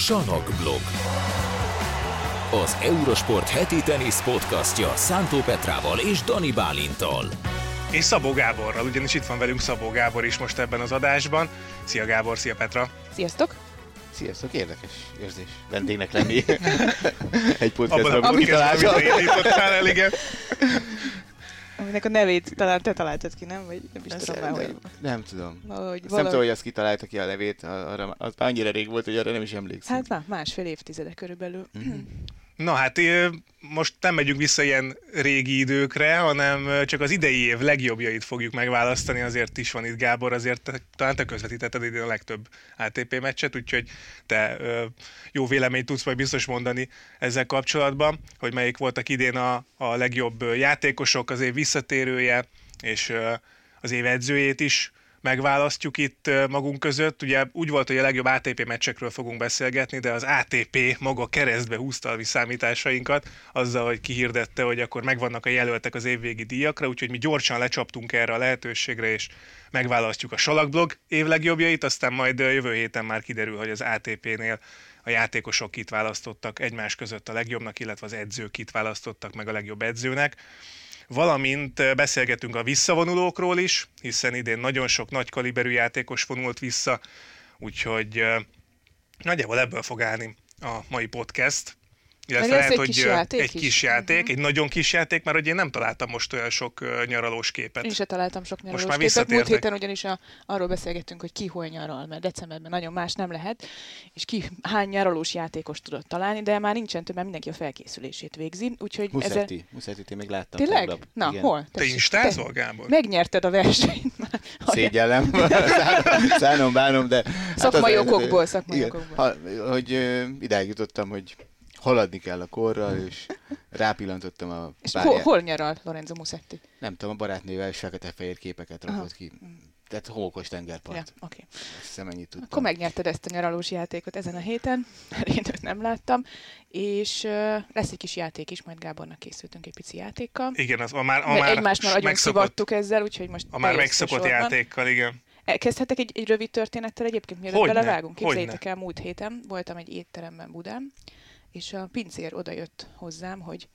Salakblog. Az Eurosport heti tenisz podcastja Szántó Petrával és Dani Bálinttal. És Szabó Gáborral, ugyanis itt van velünk Szabó Gábor is most ebben az adásban. Szia Gábor, szia Petra! Sziasztok! Sziasztok, érdekes érzés vendégnek lenni egy podcastban. Abban a aminek a nevét talán te találtad ki, nem? Vagy nem is tudom már, hogy... Nem tudom. Nem tudom, hogy azt kitalálta ki a nevét, arra, az már annyira rég volt, hogy arra nem is emlékszem. Hát már másfél évtizede körülbelül. Mm-hmm. Na hát most nem megyünk vissza ilyen régi időkre, hanem csak az idei év legjobbjait fogjuk megválasztani, azért is van itt Gábor, azért talán te közvetítetted idén a legtöbb ATP meccset, úgyhogy te jó véleményt tudsz majd biztos mondani ezzel kapcsolatban, hogy melyik voltak idén a legjobb játékosok, az év visszatérője, és az év edzőjét is megválasztjuk itt magunk között. Ugye úgy volt, hogy a legjobb ATP meccsekről fogunk beszélgetni, de az ATP maga keresztbe húzta a mi számításainkat, azzal, hogy kihirdette, hogy akkor megvannak a jelöltek az évvégi díjakra, úgyhogy mi gyorsan lecsaptunk erre a lehetőségre, és megválasztjuk a Salakblog évlegjobbjait, aztán majd jövő héten már kiderül, hogy az ATP-nél a játékosok kit választottak egymás között a legjobbnak, illetve az edzők kit választottak meg a legjobb edzőnek. Valamint beszélgetünk a visszavonulókról is, hiszen idén nagyon sok nagy kaliberű játékos vonult vissza, úgyhogy nagyjából ebből fog állni a mai podcast. Illetve lehet, hogy egy kis játék, egy nagyon kis játék, mert hogy én nem találtam most olyan sok nyaralós képet. Én se találtam sok nyaralós képet. Múlt héten ugyanis arról beszélgettünk, hogy ki hol nyaral, mert decemberben nagyon más nem lehet, és ki hány nyaralós játékos tudott találni, de már nincsen több, mert mindenki a felkészülését végzi. Musetti, én még láttam. Tényleg? Na, hol? Te instázol, Gábor? Megnyerted a versenyt már. Szégyellem. Szánom, bánom, de... Szakmai okokból. Hogy idáig jutottam, hogy haladni kell a korral, és rápillantottam a párját. És hol nyaral Lorenzo Musetti? Nem tudom, a barátnővel fekete-fehér képeket rakott ki. Tehát homokos tengerpart. Ja, okay. Azt hiszem, ennyit tudtam. Akkor megnyerted ezt a nyaralós játékot ezen a héten, mert én őt nem láttam, és lesz egy kis játék is, majd Gábornak készültünk egy pici játékkal. Igen, a már egymást már agyon szivattuk ezzel, úgyhogy most a már megszokott játékkal, igen. Kezdhetek egy rövid történettel egyébként, mielőtt belevágunk. Képzeljétek el, múlt héten voltam egy étteremben Budán, és a pincér odajött hozzám, hogy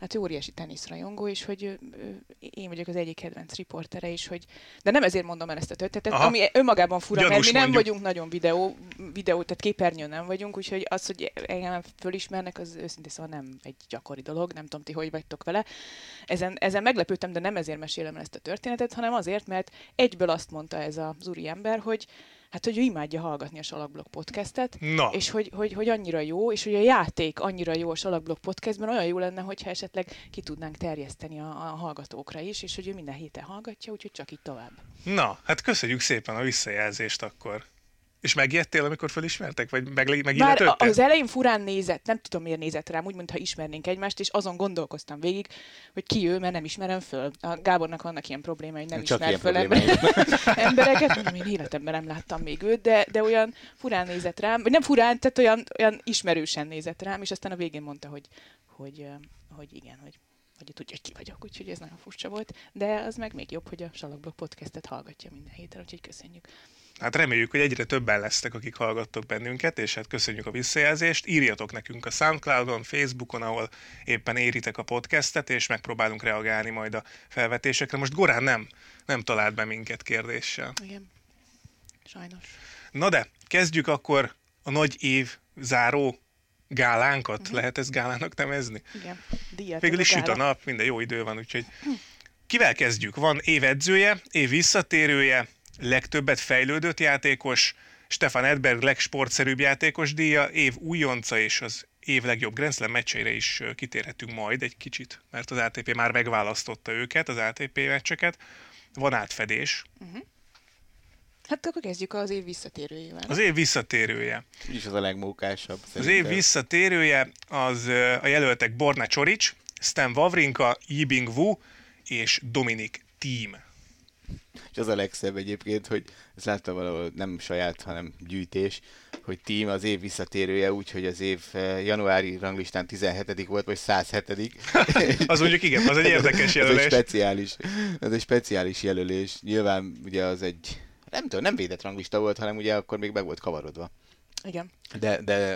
hát ő óriási teniszrajongó, és hogy én vagyok az egyik kedvenc riportere is, hogy... De nem ezért mondom el ezt a történetet, ami önmagában fura, gyanús, mert mi nem vagyunk nagyon videó, tehát képernyőn nem vagyunk, úgyhogy az, hogy engem fölismernek, az őszintén szóval nem egy gyakori dolog, nem tudom, ti hogy vagytok vele. Ezen meglepődtem, de nem ezért mesélem el ezt a történetet, hanem azért, mert egyből azt mondta ez az úriember, hogy hát, hogy ő imádja hallgatni a Salakblog podcastet, és hogy annyira jó, és hogy a játék annyira jó a Salakblog podcastben, olyan jó lenne, hogyha esetleg ki tudnánk terjeszteni a hallgatókra is, és hogy ő minden héten hallgatja, úgyhogy csak így tovább. Na, hát köszönjük szépen a visszajelzést akkor. És megijedtél, amikor fölismertek? Vagy megilletődtél? Már az elején furán nézett, nem tudom miért nézett rám, úgy, mintha ismernénk egymást, és azon gondolkoztam végig, hogy ki ő, mert nem ismerem föl. A Gábornak vannak ilyen problémái, nem csak ismer föl embereket. Mondom, én életemben nem láttam még őt, de olyan furán nézett rám, vagy nem furán, tehát olyan ismerősen nézett rám, és aztán a végén mondta, hogy igen, hogy tudja, hogy ki vagyok, úgyhogy ez nagyon furcsa volt. De az meg még jobb, hogy a Salakblog podcastet hallgatja minden héten, úgyhogy köszönjük. Hát reméljük, hogy egyre többen lesztek, akik hallgattok bennünket, és hát köszönjük a visszajelzést. Írjatok nekünk a Soundcloudon, Facebookon, ahol éppen éritek a podcastet, és megpróbálunk reagálni majd a felvetésekre. Most Gorán nem talált be minket kérdéssel. Igen, sajnos. Na de, kezdjük akkor a nagy év záró gálánkat. Uh-huh. Lehet ezt gálának nevezni? Igen, díjat. Végül is süt a nap, minden jó idő van, úgyhogy kivel kezdjük? Van évedzője, év visszatérője, legtöbbet fejlődött játékos, Stefan Edberg legsportszerűbb játékos díja, év újonca és az év legjobb Grand Slam meccseire is kitérhetünk majd egy kicsit, mert az ATP már megválasztotta őket, az ATP meccseket. Van átfedés. Uh-huh. Hát akkor kezdjük az év visszatérőjével. Az év visszatérője. Úgyis az a legmókásabb. Az év visszatérője az a jelöltek Borna Ćorić, Stan Wawrinka, Yibing Wu és Dominic Thiem. És az a legszebb egyébként, hogy ezt láttam valahol, nem saját, hanem gyűjtés, hogy Thiem az év visszatérője úgy, hogy az év januári ranglistán 17. volt, vagy 107. Az mondjuk igen, az egy érdekes jelölés. Az egy speciális jelölés. Nyilván ugye az egy, nem védett ranglista volt, hanem ugye akkor még meg volt kavarodva. Igen.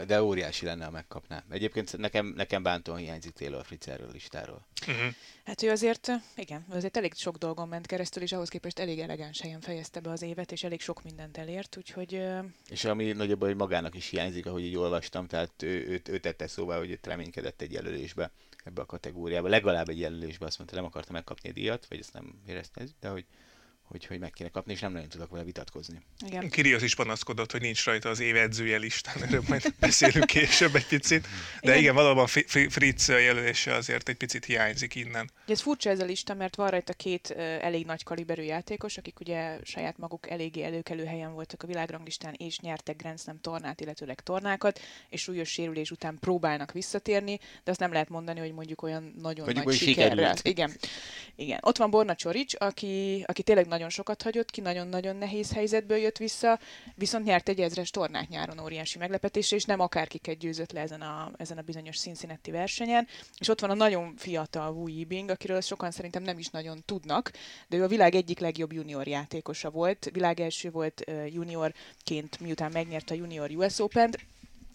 De óriási lenne, ha megkapná. Egyébként nekem bántóan hiányzik Taylor Fritz erről listáról. Uh-huh. Hát ő azért, igen, azért elég sok dolgon ment keresztül, és ahhoz képest elég elegáns helyen fejezte be az évet, és elég sok mindent elért, úgyhogy... És ami nagyobb, hogy magának is hiányzik, ahogy így olvastam, tehát ő tette szóvá, hogy őt reménykedett egy jelölésbe ebbe a kategóriába. Legalább egy jelölésbe, azt mondta, nem akarta megkapni a díjat, vagy ezt nem érezte, de hogy meg kéne kapni, és nem nagyon tudok vele vitatkozni. Igen. Kyrgios is panaszkodott, hogy nincs rajta az év edzője listán, erről majd beszélünk később egy picit, de igen valóban Fritz jelölése azért egy picit hiányzik innen. Ugye ez furcsa ez a lista, mert van rajta két elég nagy kaliberű játékos, akik ugye saját maguk eléggé előkelő helyen voltak a világranglistán, és nyertek Grand Slam tornát, illetőleg tornákat, és súlyos sérülés után próbálnak visszatérni, de azt nem lehet mondani, hogy mondjuk olyan nagyon nagy sikerrel. Igen. Ott van Borna Ćorić, aki tényleg nagyon sokat hagyott ki, nagyon-nagyon nehéz helyzetből jött vissza, viszont nyert egy 1000-es tornát nyáron, óriási meglepetésre, és nem akárkiket győzött le ezen a bizonyos Cincinnati versenyen. És ott van a nagyon fiatal Wu Yibing, akiről sokan szerintem nem is nagyon tudnak, de ő a világ egyik legjobb junior játékosa volt. Világelső volt juniorként, miután megnyerte a Junior US Opent,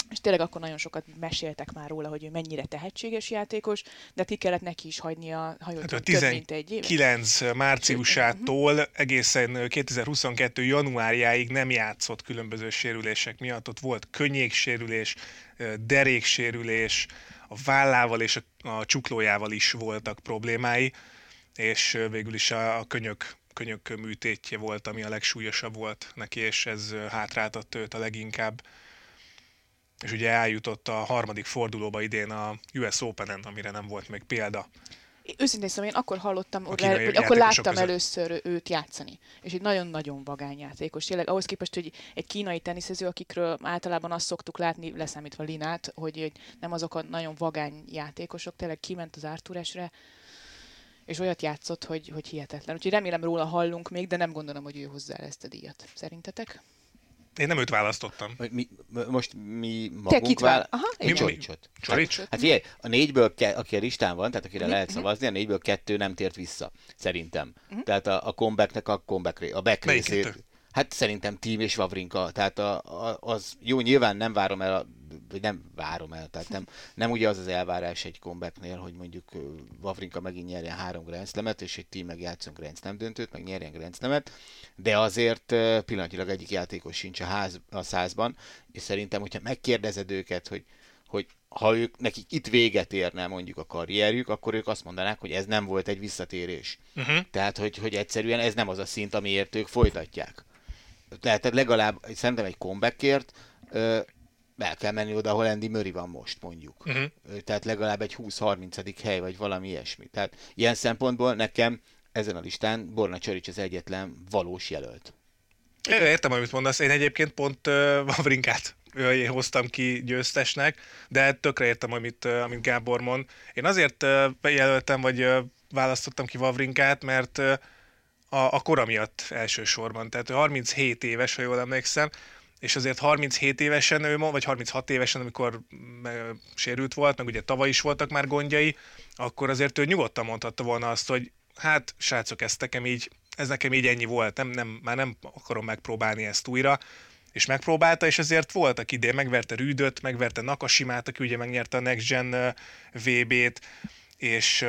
és tényleg akkor nagyon sokat meséltek már róla, hogy ő mennyire tehetséges játékos, de ki kellett neki is hagynia, ha jól tudom, több mint egy évet. 19 márciusától egészen 2022 januárjáig nem játszott különböző sérülések miatt. Ott volt könnyéksérülés, deréksérülés, a vállával és a csuklójával is voltak problémái, és végül is a könyök műtétje volt, ami a legsúlyosabb volt neki, és ez hátráltatta őt a leginkább. És ugye eljutott a harmadik fordulóba idén a US Openen, amire nem volt még példa. Őszintén szóval én akkor hallottam, hogy akkor láttam először őt játszani. És egy nagyon-nagyon vagány játékos. Tényleg ahhoz képest, hogy egy kínai teniszező, akikről általában azt szoktuk látni, leszámítva Linát, hogy nem azok a nagyon vagány játékosok, tényleg kiment az ártúresre, és olyat játszott, hogy hihetetlen. Úgyhogy remélem róla hallunk még, de nem gondolom, hogy ő hozzá ezt a díjat. Szerintetek? Én nem őt választottam. Mi magunk Ćorićot. Ćorić? Hát figyelj, a 4-ből, aki a listán van, tehát akire lehet szavazni, a 4-ből 2 nem tért vissza, szerintem. Tehát a comebacknek a back részét. Hát szerintem Thiem és Wawrinka, tehát az jó, nyilván nem várom el, tehát nem ugye az elvárás egy comebacknél, hogy mondjuk Wawrinka megint nyerjen 3 Grand Slamet, és egy Thiem megjátszon Grand Slam döntőt, meg nyerjen Grand Slamet, de azért pillanatilag egyik játékos sincs a 100-ban, és szerintem, hogyha megkérdezed őket, hogy ha ők, nekik itt véget érne mondjuk a karrierjük, akkor ők azt mondanák, hogy ez nem volt egy visszatérés. Uh-huh. Tehát, hogy egyszerűen ez nem az a szint, amiért ők folytatják. Tehát legalább szerintem egy comebackért el kell menni oda, ahol Andy Murray van most, mondjuk. Uh-huh. Tehát legalább egy 20-30. Hely, vagy valami ilyesmi. Tehát ilyen szempontból nekem ezen a listán Borna Ćorić az egyetlen valós jelölt. Értem, amit mondasz. Én egyébként pont Wawrinkát hoztam ki győztesnek, de tökre értem, amit Gábor mond. Én azért jelöltem, vagy választottam ki Wawrinkát, mert a kora miatt elsősorban. Tehát ő 37 éves, ha jól emlékszem, és azért 37 évesen vagy 36 évesen, amikor sérült volt, meg ugye tavaly is voltak már gondjai, akkor azért ő nyugodtan mondhatta volna azt, hogy hát srácok, ez nekem így ennyi volt, már nem akarom megpróbálni ezt újra. És megpróbálta, és azért voltak idén, megverte Rüdöt, megverte Nakasimát, aki ugye megnyerte a Next Gen VB-t, és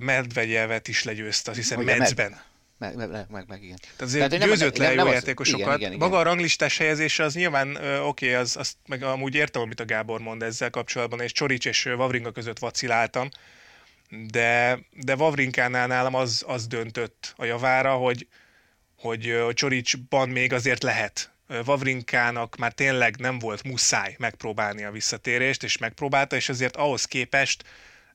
Medvedevet is legyőzte, azt hiszem Metzben. Igen. Tehát győzött le jó játékosokat. Maga a ranglistás helyezése az nyilván oké, azt meg amúgy értem, amit a Gábor mond ezzel kapcsolatban, és Ćorić és Wawrinka között vaciláltam, de Wawrinkánál nálam az döntött a javára, hogy Ćorićban még azért lehet. Wawrinkának már tényleg nem volt muszáj megpróbálni a visszatérést, és megpróbálta, és azért ahhoz képest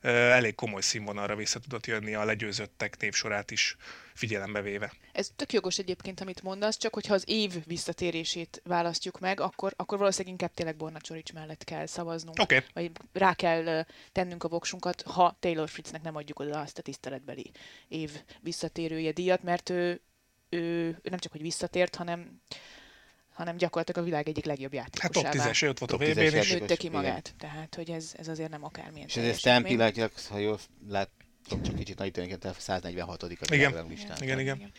elég komoly színvonalra vissza tudott jönni a legyőzöttek névsorát is figyelembe véve. Ez tök jogos egyébként, amit mondasz, csak hogyha az év visszatérését választjuk meg, akkor valószínűleg inkább tényleg Borna Ćorić mellett kell szavaznunk, vagy rá kell tennünk a voksunkat, ha Taylor Fritznek nem adjuk oda azt a tiszteletbeli év visszatérője díjat, mert ő nem csak hogy visszatért, hanem gyakorlatilag a világ egyik legjobb játékosává. Hát top 10-es, ott volt a VB-n is. Nőtte ki magát, tehát hogy ez azért nem akármilyen. És ez Stan pillanatilag, ha jól látom, csak kicsit nagyítőnként, 146. a világranglistán. Igen.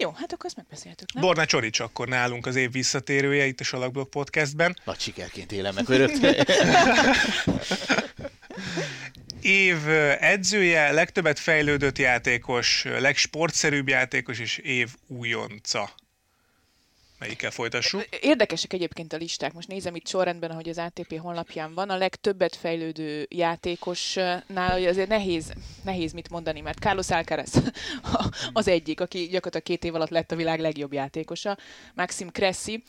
Jó, hát akkor ezt megbeszéltük, nem? Borna Ćorić akkor nálunk az év visszatérője itt a Salakblog podcastben. Nagy sikerként élem meg örökre. Év edzője, legtöbbet fejlődött játékos, legsportszerűbb játékos és év újonca. Melyikkel folytassuk? Érdekesek egyébként a listák. Most nézem itt sorrendben, ahogy az ATP honlapján van. A legtöbbet fejlődő játékosnál azért nehéz mit mondani, mert Carlos Alcaraz az egyik, aki gyakorlatilag 2 év alatt lett a világ legjobb játékosa. Maxime Cressy,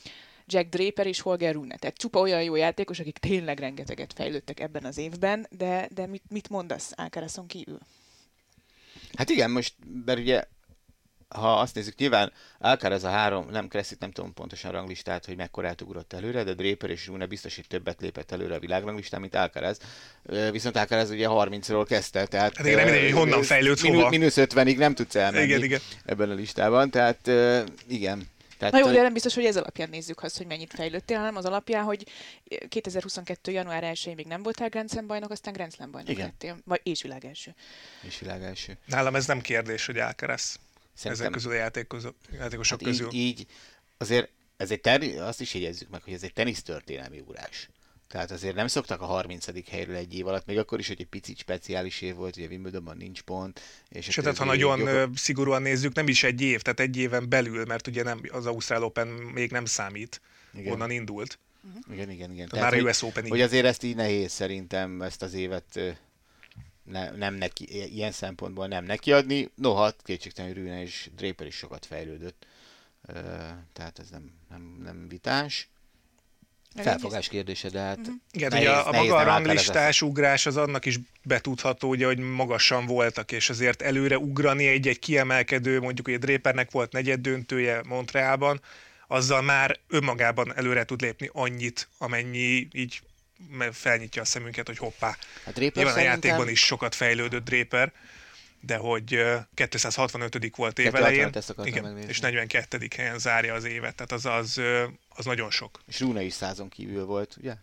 Jack Draper és Holger Rune. Tehát csupa olyan jó játékos, akik tényleg rengeteget fejlődtek ebben az évben, de mit mondasz Alcarazon kívül? Hát igen, most, mert ugye ha azt nézzük, nyilván Alcaraz a három, nem Cressy-t, nem tudom pontosan a ranglistát, hogy mekkorát ugrott előre, de Draper és Rune biztos, hogy többet lépett előre a világranglistán, mint Alcaraz. Viszont Alcaraz ugye 30-ról kezdte, tehát... Hát igen, mindegy, honnan fejlődsz, hova? Minusz 50-ig nem tudsz elmenni, igen. Ebben a listában, tehát igen. Tehát, na jó, de nem biztos, hogy ez alapján nézzük azt, hogy mennyit fejlődtél, hanem az alapján, hogy 2022. január 1-én még nem voltál Grand Slam bajnok, aztán Grand Slam bajnok lettél, vagy és világelső. És világelső. Nálam ez nem kérdés, hogy Alcaraz. Ezek közül a játékosok hát közül. Így azért ez egy azt is jegyezzük meg, hogy ez egy tenisztörténelmi ugrás. Tehát azért nem szoktak a 30. helyről egy év alatt, még akkor is, hogy egy picit speciális év volt, ugye Wimbledonban nincs pont. Sőt, hát ha nagyon szigorúan nézzük, nem is egy év, tehát egy éven belül, mert ugye nem, az Ausztrál Open még nem számít, igen. Onnan indult. Uh-huh. Igen. Tehát, már a US Open. Hogy azért ezt így nehéz szerintem ezt az évet... Nem neki, ilyen szempontból nem nekiadni. Noha kétségtelenül Rune és Draper is sokat fejlődött. Tehát ez nem vitás. Felfogás kérdése, de hát... Uh-huh. Igen, nehéz, ugye a maga a ranglistás ugrás az annak is betudható, ugye, hogy magasan voltak, és azért előre ugrani egy kiemelkedő, mondjuk ugye Drapernek volt negyeddöntője Montrealban, azzal már önmagában előre tud lépni annyit, amennyi így felnyitja a szemünket, hogy hoppá. Hát Draper nyilván a játékban is sokat fejlődött Draper, de hogy 265. volt évelején, és 42. helyen zárja az évet, tehát az nagyon sok. És Rune is 100-on kívül volt, ugye?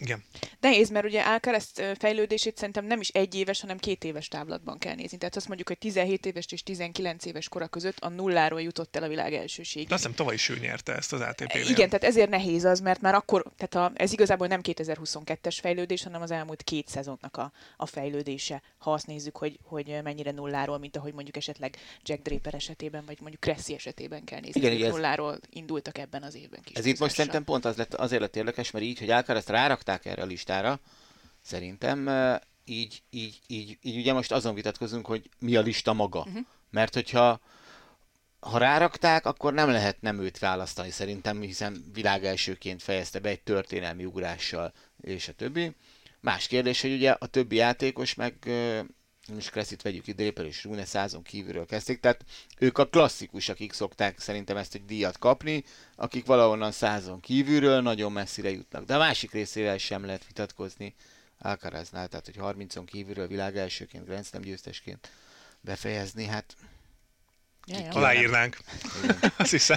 Igen. Nehéz, mert ugye Alcaraz fejlődését szerintem nem is egy éves, hanem 2 éves távlatban kell nézni. Tehát azt mondjuk, hogy 17 éves és 19 éves kora között a nulláról jutott el a világ elsőségig. De azt hiszem tavaly is ő nyerte ezt az ATP-nél. Igen, tehát ezért nehéz az, mert már akkor, tehát ez igazából nem 2022-es fejlődés, hanem az elmúlt 2 szezonnak a fejlődése, ha azt nézzük, hogy mennyire nulláról, mint ahogy mondjuk esetleg Jack Draper esetében, vagy mondjuk Cressy esetében kell nézni. Igen, hogy nulláról indultak ebben az évben is. Ez itt most szerintem pont azért lett érdekes, mert így, hogy Alcarazt rárakták erre a listára, szerintem így ugye most azon vitatkozunk, hogy mi a lista maga. Uh-huh. Mert hogyha rárakták, akkor nem lehet nem őt választani szerintem, hiszen világelsőként fejezte be egy történelmi ugrással és a többi. Más kérdés, hogy ugye a többi játékos meg most Cressyt vegyük ide, Draper és Rune 100-on kívülről kezdték, tehát ők a klasszikus, akik szokták szerintem ezt egy díjat kapni, akik valahonnan 100-on kívülről nagyon messzire jutnak. De a másik részével sem lehet vitatkozni Alcaraznál, tehát hogy 30-on kívülről világ elsőként, Grand Slam győztesként befejezni, hát... Aláírnánk. Azt hiszem.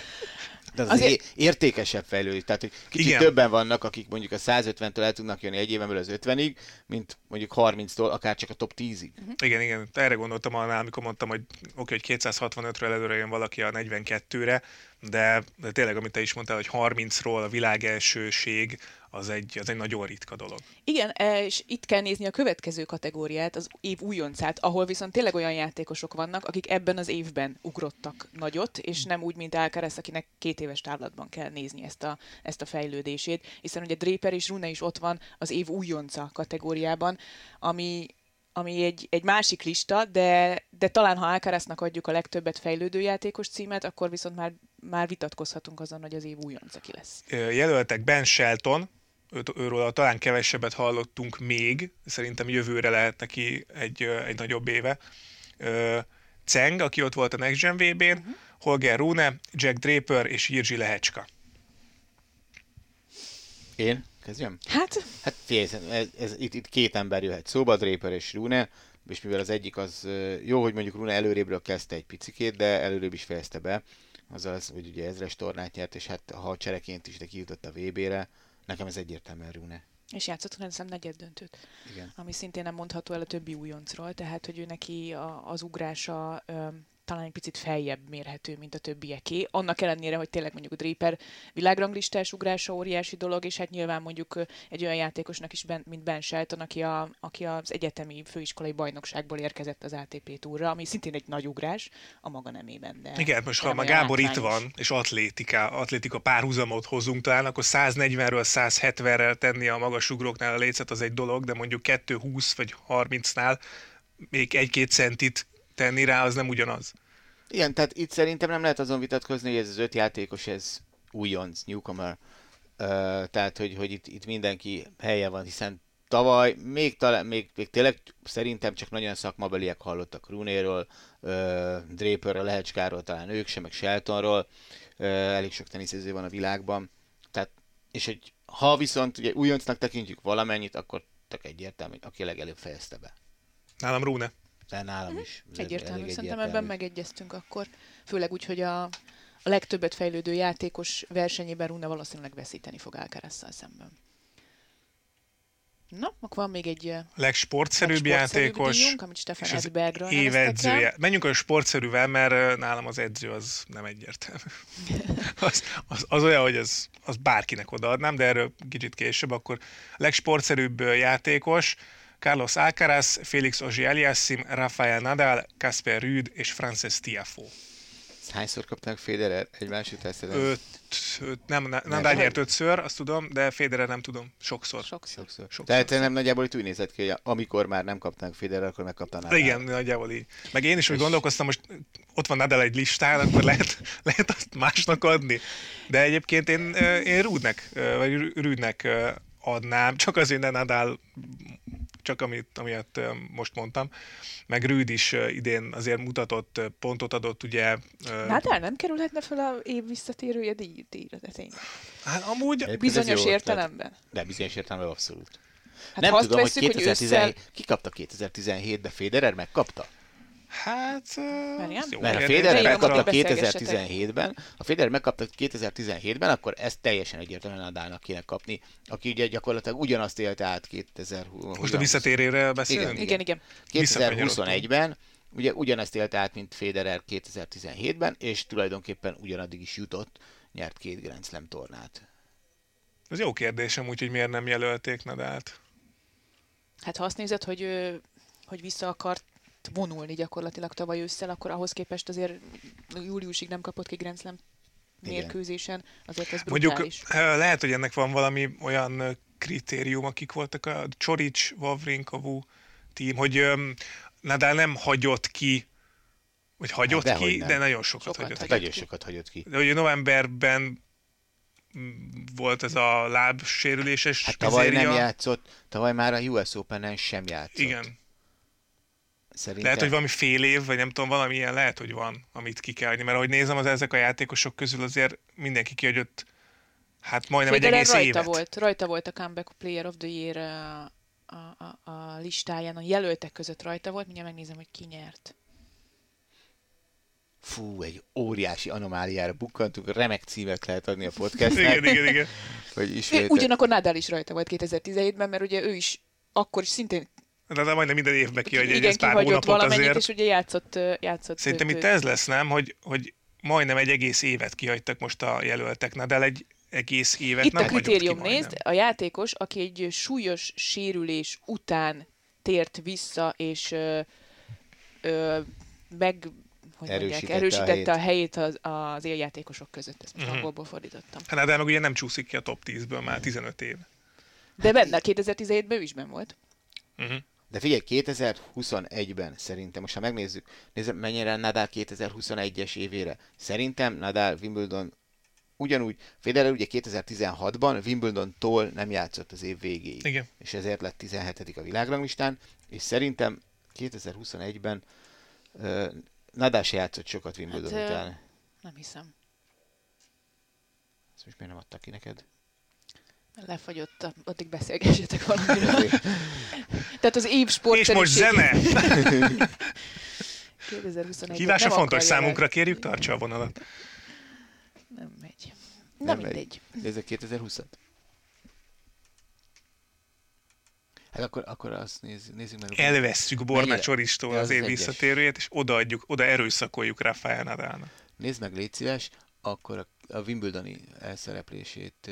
De azért értékesebb fejlődés. Tehát, hogy kicsit igen. Többen vannak, akik mondjuk a 150-től el tudnak jönni egy éven belül az 50-ig, mint mondjuk 30-tól akár csak a top 10-ig. Uh-huh. Igen. Erre gondoltam annál, amikor mondtam, hogy oké, hogy 265-ről előre jön valaki a 42-re, de tényleg, amit te is mondtál, hogy 30-ról a világelsőség, az egy nagyon ritka dolog. Igen, és itt kell nézni a következő kategóriát, az év újoncát, ahol viszont tényleg olyan játékosok vannak, akik ebben az évben ugrottak nagyot, és nem úgy, mint Alcaraz, akinek 2 éves távlatban kell nézni ezt a fejlődését, hiszen ugye Draper és Rune is ott van az év újonca kategóriában, ami egy másik lista, de talán ha Alcaraznak adjuk a legtöbbet fejlődő játékos címet, akkor viszont már vitatkozhatunk azon, hogy az év újonca ki lesz. Jelöltek Ben Shelton, őről talán kevesebbet hallottunk még, szerintem jövőre lehet neki egy nagyobb éve. Ceng, aki ott volt a Next Gen VB-n, uh-huh. Holger Rune, Jack Draper és Jiří Lehecka. Én? Kezdjem? Hát itt 2 ember jöhet szóba, Draper és Rune, és mivel az egyik az jó, hogy mondjuk Rune előrébbről kezdte egy picikét, de előrébb is fejezte be, azaz, hogy ugye ezres tornát nyert, és hát ha csereként is, de kijutott a VB-re, nekem ez egyértelműen Rune. És játszott, nem hiszem, negyeddöntőt, ami szintén nem mondható el a többi újoncról, tehát hogy ő neki az ugrása... talán egy picit feljebb mérhető, mint a többieké. Annak ellenére, hogy tényleg mondjuk Draper világranglistás ugrása óriási dolog, és hát nyilván mondjuk egy olyan játékosnak is, mint Ben Shelton, aki az egyetemi főiskolai bajnokságból érkezett az ATP túrra, ami szintén egy nagy ugrás a maga nemében. De igen, most ha már Gábor itt van, és atlétika párhuzamot hozunk talán, akkor 140-ről 170-rel tenni a magasugroknál a lécet, az egy dolog, de mondjuk 220 vagy 30-nál még 1-2 centit tenni rá, az nem ugyanaz. Igen, tehát itt szerintem nem lehet azon vitatkozni, hogy ez az öt játékos, ez újonc, newcomer. Tehát, hogy itt mindenki helye van, hiszen tavaly még tényleg szerintem csak nagyon szakmabeliek hallottak Runéről, Draperről, Lehecskáról, talán ők sem, meg Sheltonról. Elég sok teniszező van a világban. Tehát, és hogy ha viszont ugye újoncnak tekintjük valamennyit, akkor tök egyértelmű, hogy aki legelőbb fejezte be. Nálam Rune. De nálam is. Egyértelmű. Szerintem ebben megegyeztünk akkor. Főleg úgy, hogy a legtöbbet fejlődő játékos versenyében Rune valószínűleg veszíteni fog Alcarazzal szemben. Na, akkor van még egy legsportszerűbb játékos, díjunk, amit Stefan Edbergről neveztek el. Menjünk olyan sportszerűvel, mert nálam az edző az nem egyértelmű. az olyan, hogy az bárkinek odaadnám, de erről kicsit később. Akkor legsportszerűbb játékos Carlos Alcaraz, Félix Auger-Aliassime, Rafael Nadal, Casper Ruud és Frances Tiafoe. Hányszor kapták Federer egymás után? Nem, Nadal nyert 5-ször, azt tudom, de Federer nem tudom. Sokszor. Tehát nem nagyjából itt úgy nézett ki, hogy amikor már nem kapták Federer, akkor megkapták Nadal. Igen, nagyjából így. Meg én is úgy gondolkoztam, most ott van Nadal egy listán, akkor lehet azt másnak adni. De egyébként én Ruudnek adnám, csak azért ne Nadal, csak amiatt most mondtam. Meg Ruud is idén azért mutatott, pontot adott, ugye... Nadal nem kerülhetne fel a év visszatérője díjra, de tényleg. Hát amúgy... Bizonyos értelemben. De bizonyos értelemben abszolút. Hát nem tudom, hogy 2017... Ki kapta 2017, de Federer megkapta? Hát... Mert a Federer megkapta 2017-ben, akkor ezt teljesen egyértelműen Nadalnak kéne kapni, aki ugye gyakorlatilag ugyanazt élte át 2020-ban. Most a visszatérőre beszélünk? Igen. 2021-ben ugye ugyanazt élte át, mint Federer 2017-ben, és tulajdonképpen ugyanaddig is jutott, nyert 2 Grand Slam tornát. Ez jó kérdésem, úgyhogy miért nem jelölték Nadalt? Hát ha azt nézed, hogy vissza akart vonulni gyakorlatilag tavaly ősszel, akkor ahhoz képest azért júliusig nem kapott ki Grand Slam mérkőzésen, azért ez brutális. Mondjuk lehet, hogy ennek van valami olyan kritérium, akik voltak a Ćorić, Wawrinka, Thiem, hogy Nadal nem hagyott ki, vagy hagyott de ki, de nagyon sokat hagyott ki. De ugye novemberben volt ez a lábsérüléses tavaly mizéria. Nem játszott, tavaly már a US Open-en sem játszott. Igen. Szerintem. Lehet, hogy valami fél év, vagy nem tudom, valami ilyen lehet, hogy van, amit ki kell adni. Mert ahogy nézem, az ezek a játékosok közül azért mindenki kiadott, hát majdnem Federer egy egész rajta évet. Rajta volt a Comeback Player of the Year a listáján, a jelöltek között rajta volt, mindjárt megnézem, hogy ki nyert. Fú, egy óriási anomáliára bukkantunk, remek címet lehet adni a podcastnek. Igen. Ugyanakkor Nadal is rajta volt 2017-ben, mert ugye ő is akkor is szintén de majdnem minden évben kiadja egy pár hónapot azért. És ugye játszott. Szerintem itt ez lesz, nem? Hogy majdnem egy egész évet kihagytak most a jelölteknek, de egy egész évet itt nem hagyott ki. Itt a kritérium, nézd, a játékos, aki egy súlyos sérülés után tért vissza, és erősítette a helyét az éljátékosok között. Ezt most angolból fordítottam. Hát de meg ugye nem csúszik ki a top 10-ből már 15 év. De benne, 2017-ben ő is benne volt. Uh-huh. De figyelj, 2021-ben szerintem, most ha megnézzük, mennyire Nadal 2021-es évére. Szerintem Nadal Wimbledon ugyanúgy, Federer ugye 2016-ban Wimbledontól nem játszott az év végéig. Igen. És ezért lett 17. a világranglistán, és szerintem 2021-ben Nadal se játszott sokat Wimbledon után. Nem hiszem. Ezt most miért nem adta ki neked? Lefagyott, addig beszélgessetek valamiről. Tehát az év sportszerűség. És most zene! 2021. Hívása fontos számunkra, kérjük, tartsa a vonalat. Nem megy. Nem mindegy. Ez a 2020-at. Hát akkor azt nézzük meg. Elvesszük Borna Ćorićtól az év visszatérőjét, és odaadjuk, oda erőszakoljuk Rafael Nadalnak. Nézd meg, légy szíves, akkor a Wimbledoni elszereplését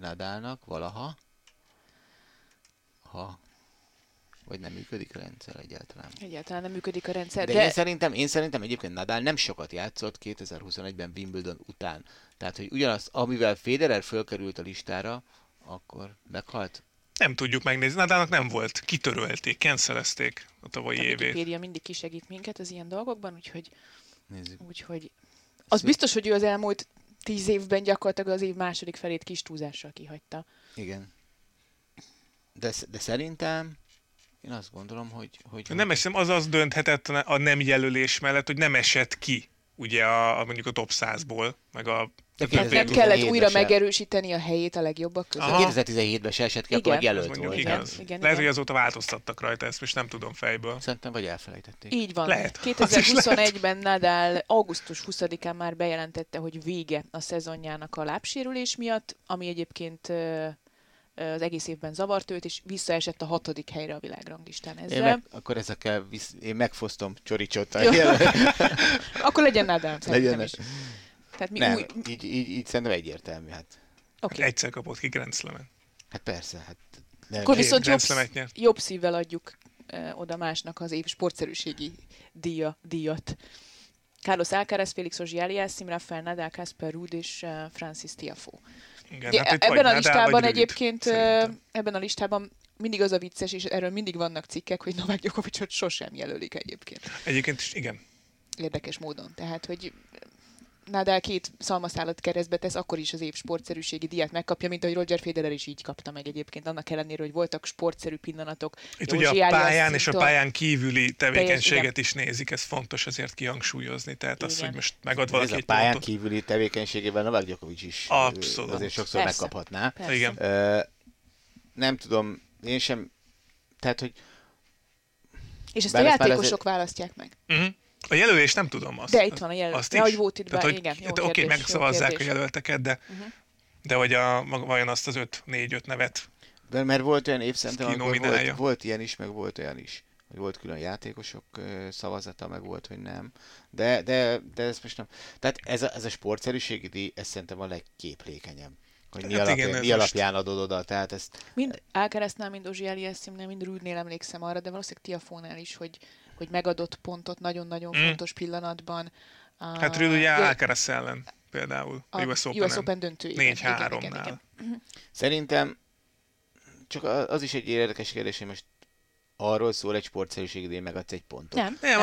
Nadalnak valaha, vagy nem működik a rendszer egyáltalán. Egyáltalán nem működik a rendszer. De én szerintem egyébként Nadal nem sokat játszott 2021-ben Wimbledon után. Tehát, hogy ugyanaz, amivel Federer fölkerült a listára, akkor meghalt. Nem tudjuk megnézni. Nadalnak nem volt. Kitörölték, cancelezték a tavalyi évét. A Wikipédia mindig kisegít minket az ilyen dolgokban, úgyhogy... Nézzük. Úgyhogy... Az biztos, hogy ő az elmúlt 10 évben gyakorlatilag az év második felét kis túlzással kihagyta. Igen. De szerintem... Én azt gondolom, hogy... Nem hiszem, az dönthetett a nem jelölés mellett, hogy nem esett ki, ugye mondjuk a top 100-ból, meg a... nem kellett újra megerősíteni a helyét a legjobbak között. 2017-ben se esett ki, igen, akkor jelölt volt. Igen. Lehet, hogy azóta változtattak rajta, ezt most nem tudom fejből. Szerintem vagy elfelejtették. Így van. Lehet. 2021-ben Nadal augusztus 20-án már bejelentette, hogy vége a szezonjának a lábsérülés miatt, ami egyébként... az egész évben zavart őt, és visszaesett a 6. helyre a világranglistán ezzel. Akkor ezekkel én megfosztom Ćorićot. Akkor legyen Nadal, szerintem is. Tehát mi nem, így szerintem egyértelmű. Hát. Okay. Egyszer kapott ki Grand Slamen. Hát persze. Hát nem. Akkor viszont jobb szívvel adjuk oda másnak az év sportszerűségi díjat. Carlos Alcaraz, Félix Auger-Aliassime, Rafael Nadal, Casper Ruud és Frances Tiafoe. Igen, hát ebben a listában egyébként, ebben a listában mindig az a vicces, és erről mindig vannak cikkek, hogy Novak Djokovicot sosem jelölik egyébként. Egyébként is, igen. Érdekes módon. Tehát, hogy Nadal 2 szalmaszálat keresztbe tesz, akkor is az év sportszerűségi díjat megkapja, mint ahogy Roger Federer is így kapta meg egyébként, annak ellenére, hogy voltak sportszerű pillanatok. Itt ugye a pályán és a pályán kívüli tevékenységet is nézik, ez fontos azért kihangsúlyozni, tehát igen. Az, hogy most megad valaki egy pontot. Ez a pályán kívüli tevékenységével Novak Djokovic is abszolút. Azért sokszor persze. Megkaphatná. Persze. Igen. Nem tudom, én sem, tehát, hogy... És ezt a játékosok választják meg. Uh-huh. A jelölés nem tudom azt. De itt van a jelölés. De hogy volt itt bár, igen, jó kérdés. Oké, megszavazzák a jelölteket, de, uh-huh. De hogy vajon azt az 4-5 nevet. De mert volt olyan évszenten, volt ilyen is, meg volt olyan is. Hogy volt külön játékosok szavazata, meg volt, hogy nem. De ez most nem. Tehát ez a sportszerűségi díj, ez szerintem a legképlékenyebb. Hogy mi alapján adod oda, tehát ezt... Mind Alcaraznál, mind Auger-Aliassimnél, mind Rudnél emlékszem arra, de valószínűleg Tiafoe-nál is, hogy megadott pontot nagyon-nagyon fontos pillanatban. Hát Ruud ugye Alcaraz ellen például. A US Open döntőjében. 4-3-nál. Szerintem csak az is egy érdekes kérdés, hogy most arról szól egy sportszerűségi díj, megadsz egy pontot. Nem, de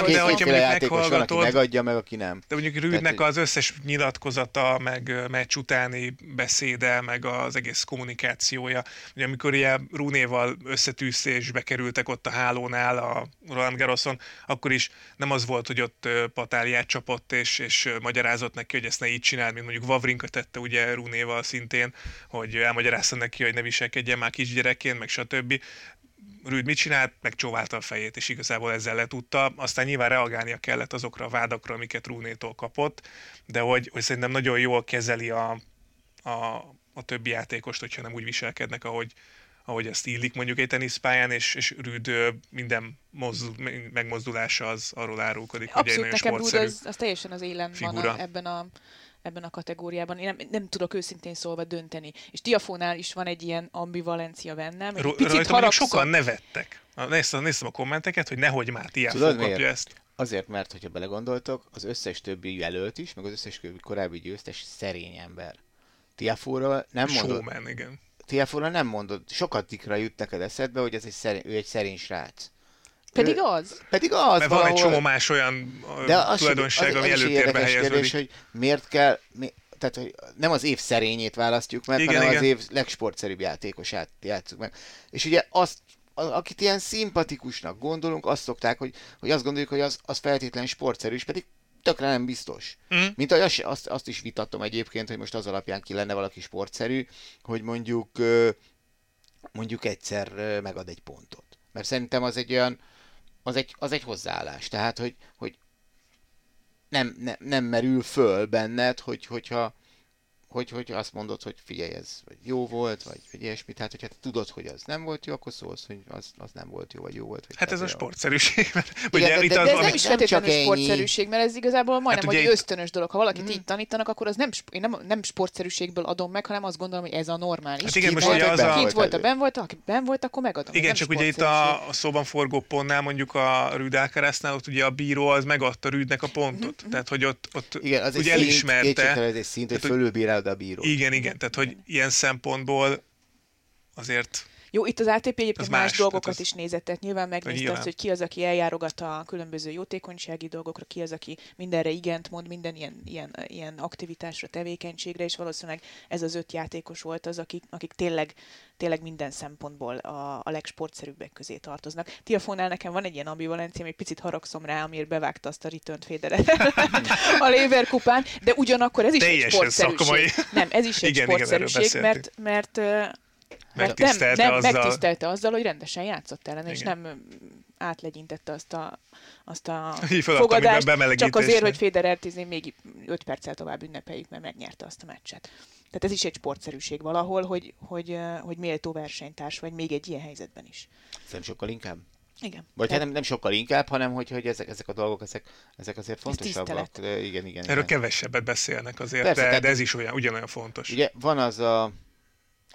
hogyha mondjuk meghallgatod. Van, megadja meg, aki nem. De mondjuk Rüdnek az összes nyilatkozata, meg meccs utáni beszéde, meg az egész kommunikációja. Ugye, amikor ilyen Runéval összetűzésbe kerültek ott a hálónál, a Roland Garroson, akkor is nem az volt, hogy ott patáliát csapott, és magyarázott neki, hogy ezt ne így csinál, mint mondjuk Wawrinka tette ugye Runéval szintén, hogy elmagyarázta neki, hogy ne viselkedjen már kisgyerekként, meg stb. Ruud mit csinált, megcsóválta a fejét, és igazából ezzel letudta. Aztán nyilván reagálnia kellett azokra a vádakra, amiket Runétól kapott, de hogy szerintem nagyon jól kezeli a többi játékost, hogyha nem úgy viselkednek, ahogy ezt illik mondjuk egy teniszpályán, és Ruud minden megmozdulása az arról árulkodik, abszolút, hogy egy nagyon sportszerű figura. Az teljesen az élen figura. Van ebben a kategóriában. Én nem tudok őszintén szólva dönteni. És Tiafoe-nál is van egy ilyen ambivalencia bennem. Rajta sokan nevettek. Néztem a kommenteket, hogy nehogy már Tiafoe kapja ezt. Azért, mert hogyha belegondoltok, az összes többi jelölt is, meg az összes korábbi győztes szerény ember. Tiafoe-ról nem mondott. Showman, igen. Tiafoe-ról nem mondott. Sokadikra jut neked eszedbe, hogy ő egy szerény srác. Pedig az. Mert van egy csomó más olyan tulajdonság, ami előtérbe helyeződik. Hogy miért kell, tehát hogy nem az év szerényét választjuk meg, hanem az év legsportszerűbb játékosát játsszuk meg. És ugye azt, akit ilyen szimpatikusnak gondolunk, azt szokták, hogy azt gondoljuk, hogy az feltétlen sportszerű, és pedig tökre nem biztos. Mm. Mint ahogy azt is vitatom egyébként, hogy most az alapján ki lenne valaki sportszerű, hogy mondjuk egyszer megad egy pontot. Mert szerintem az egy olyan, az egy hozzáállás. Tehát, hogy nem merül föl benned, hogyha hogy azt mondod, hogy figyelj, ez jó volt, vagy ilyesmi, tehát hogyha tudod, hogy az nem volt jó, akkor szólsz, hogy az nem volt jó, vagy jó volt. Vagy hát ez a sportszerűség. De ez nem is feltétlenül sportszerűség, mert ez igazából majdnem egy ösztönös dolog. Ha valakit így tanítanak, akkor az nem sportszerűségből adom meg, hanem azt gondolom, hogy ez a normális. Hát igen, most kint volt, benn volt, akkor megadom. Igen, csak ugye itt a szóban forgó pontnál, mondjuk a Ruud Alcaraz-nál, ott ugye a bíró az megadta Rudnek a pontot. Tehát, hogy ott ugye elismerte. Igen, tehát hogy ilyen szempontból azért... Jó, itt az ATP egyébként más dolgokat is nézett, tehát nyilván megnézte azt, hogy ki az, aki eljárogat a különböző jótékonysági dolgokra, ki az, aki mindenre igent mond, minden ilyen aktivitásra, tevékenységre, és valószínűleg ez az 5 játékos volt az, akik tényleg minden szempontból a legsportszerűbbek közé tartoznak. Tiafoe-nál nekem van egy ilyen ambivalenciám, egy picit haragszom rá, amiért bevágta azt a returnt Federer a Lever kupán, de ugyanakkor ez is egy sportszerűség. Nem, ez is egy sportszerűség, mert megtisztelte azzal, hogy rendesen játszott ellen, és nem átlegyintette azt a fogadást, csak azért, hogy Federert még 5 perccel tovább ünnepeljük, mert megnyerte azt a meccset. Tehát ez is egy sportszerűség valahol, hogy méltó versenytárs vagy még egy ilyen helyzetben is. Ez nem sokkal inkább? Igen. Vagy hát nem sokkal inkább, hanem hogy ezek a dolgok, ezek azért fontosabbak. Igen. Erről kevesebbet beszélnek azért, persze, de ez is ugyanolyan fontos. Ugye van az a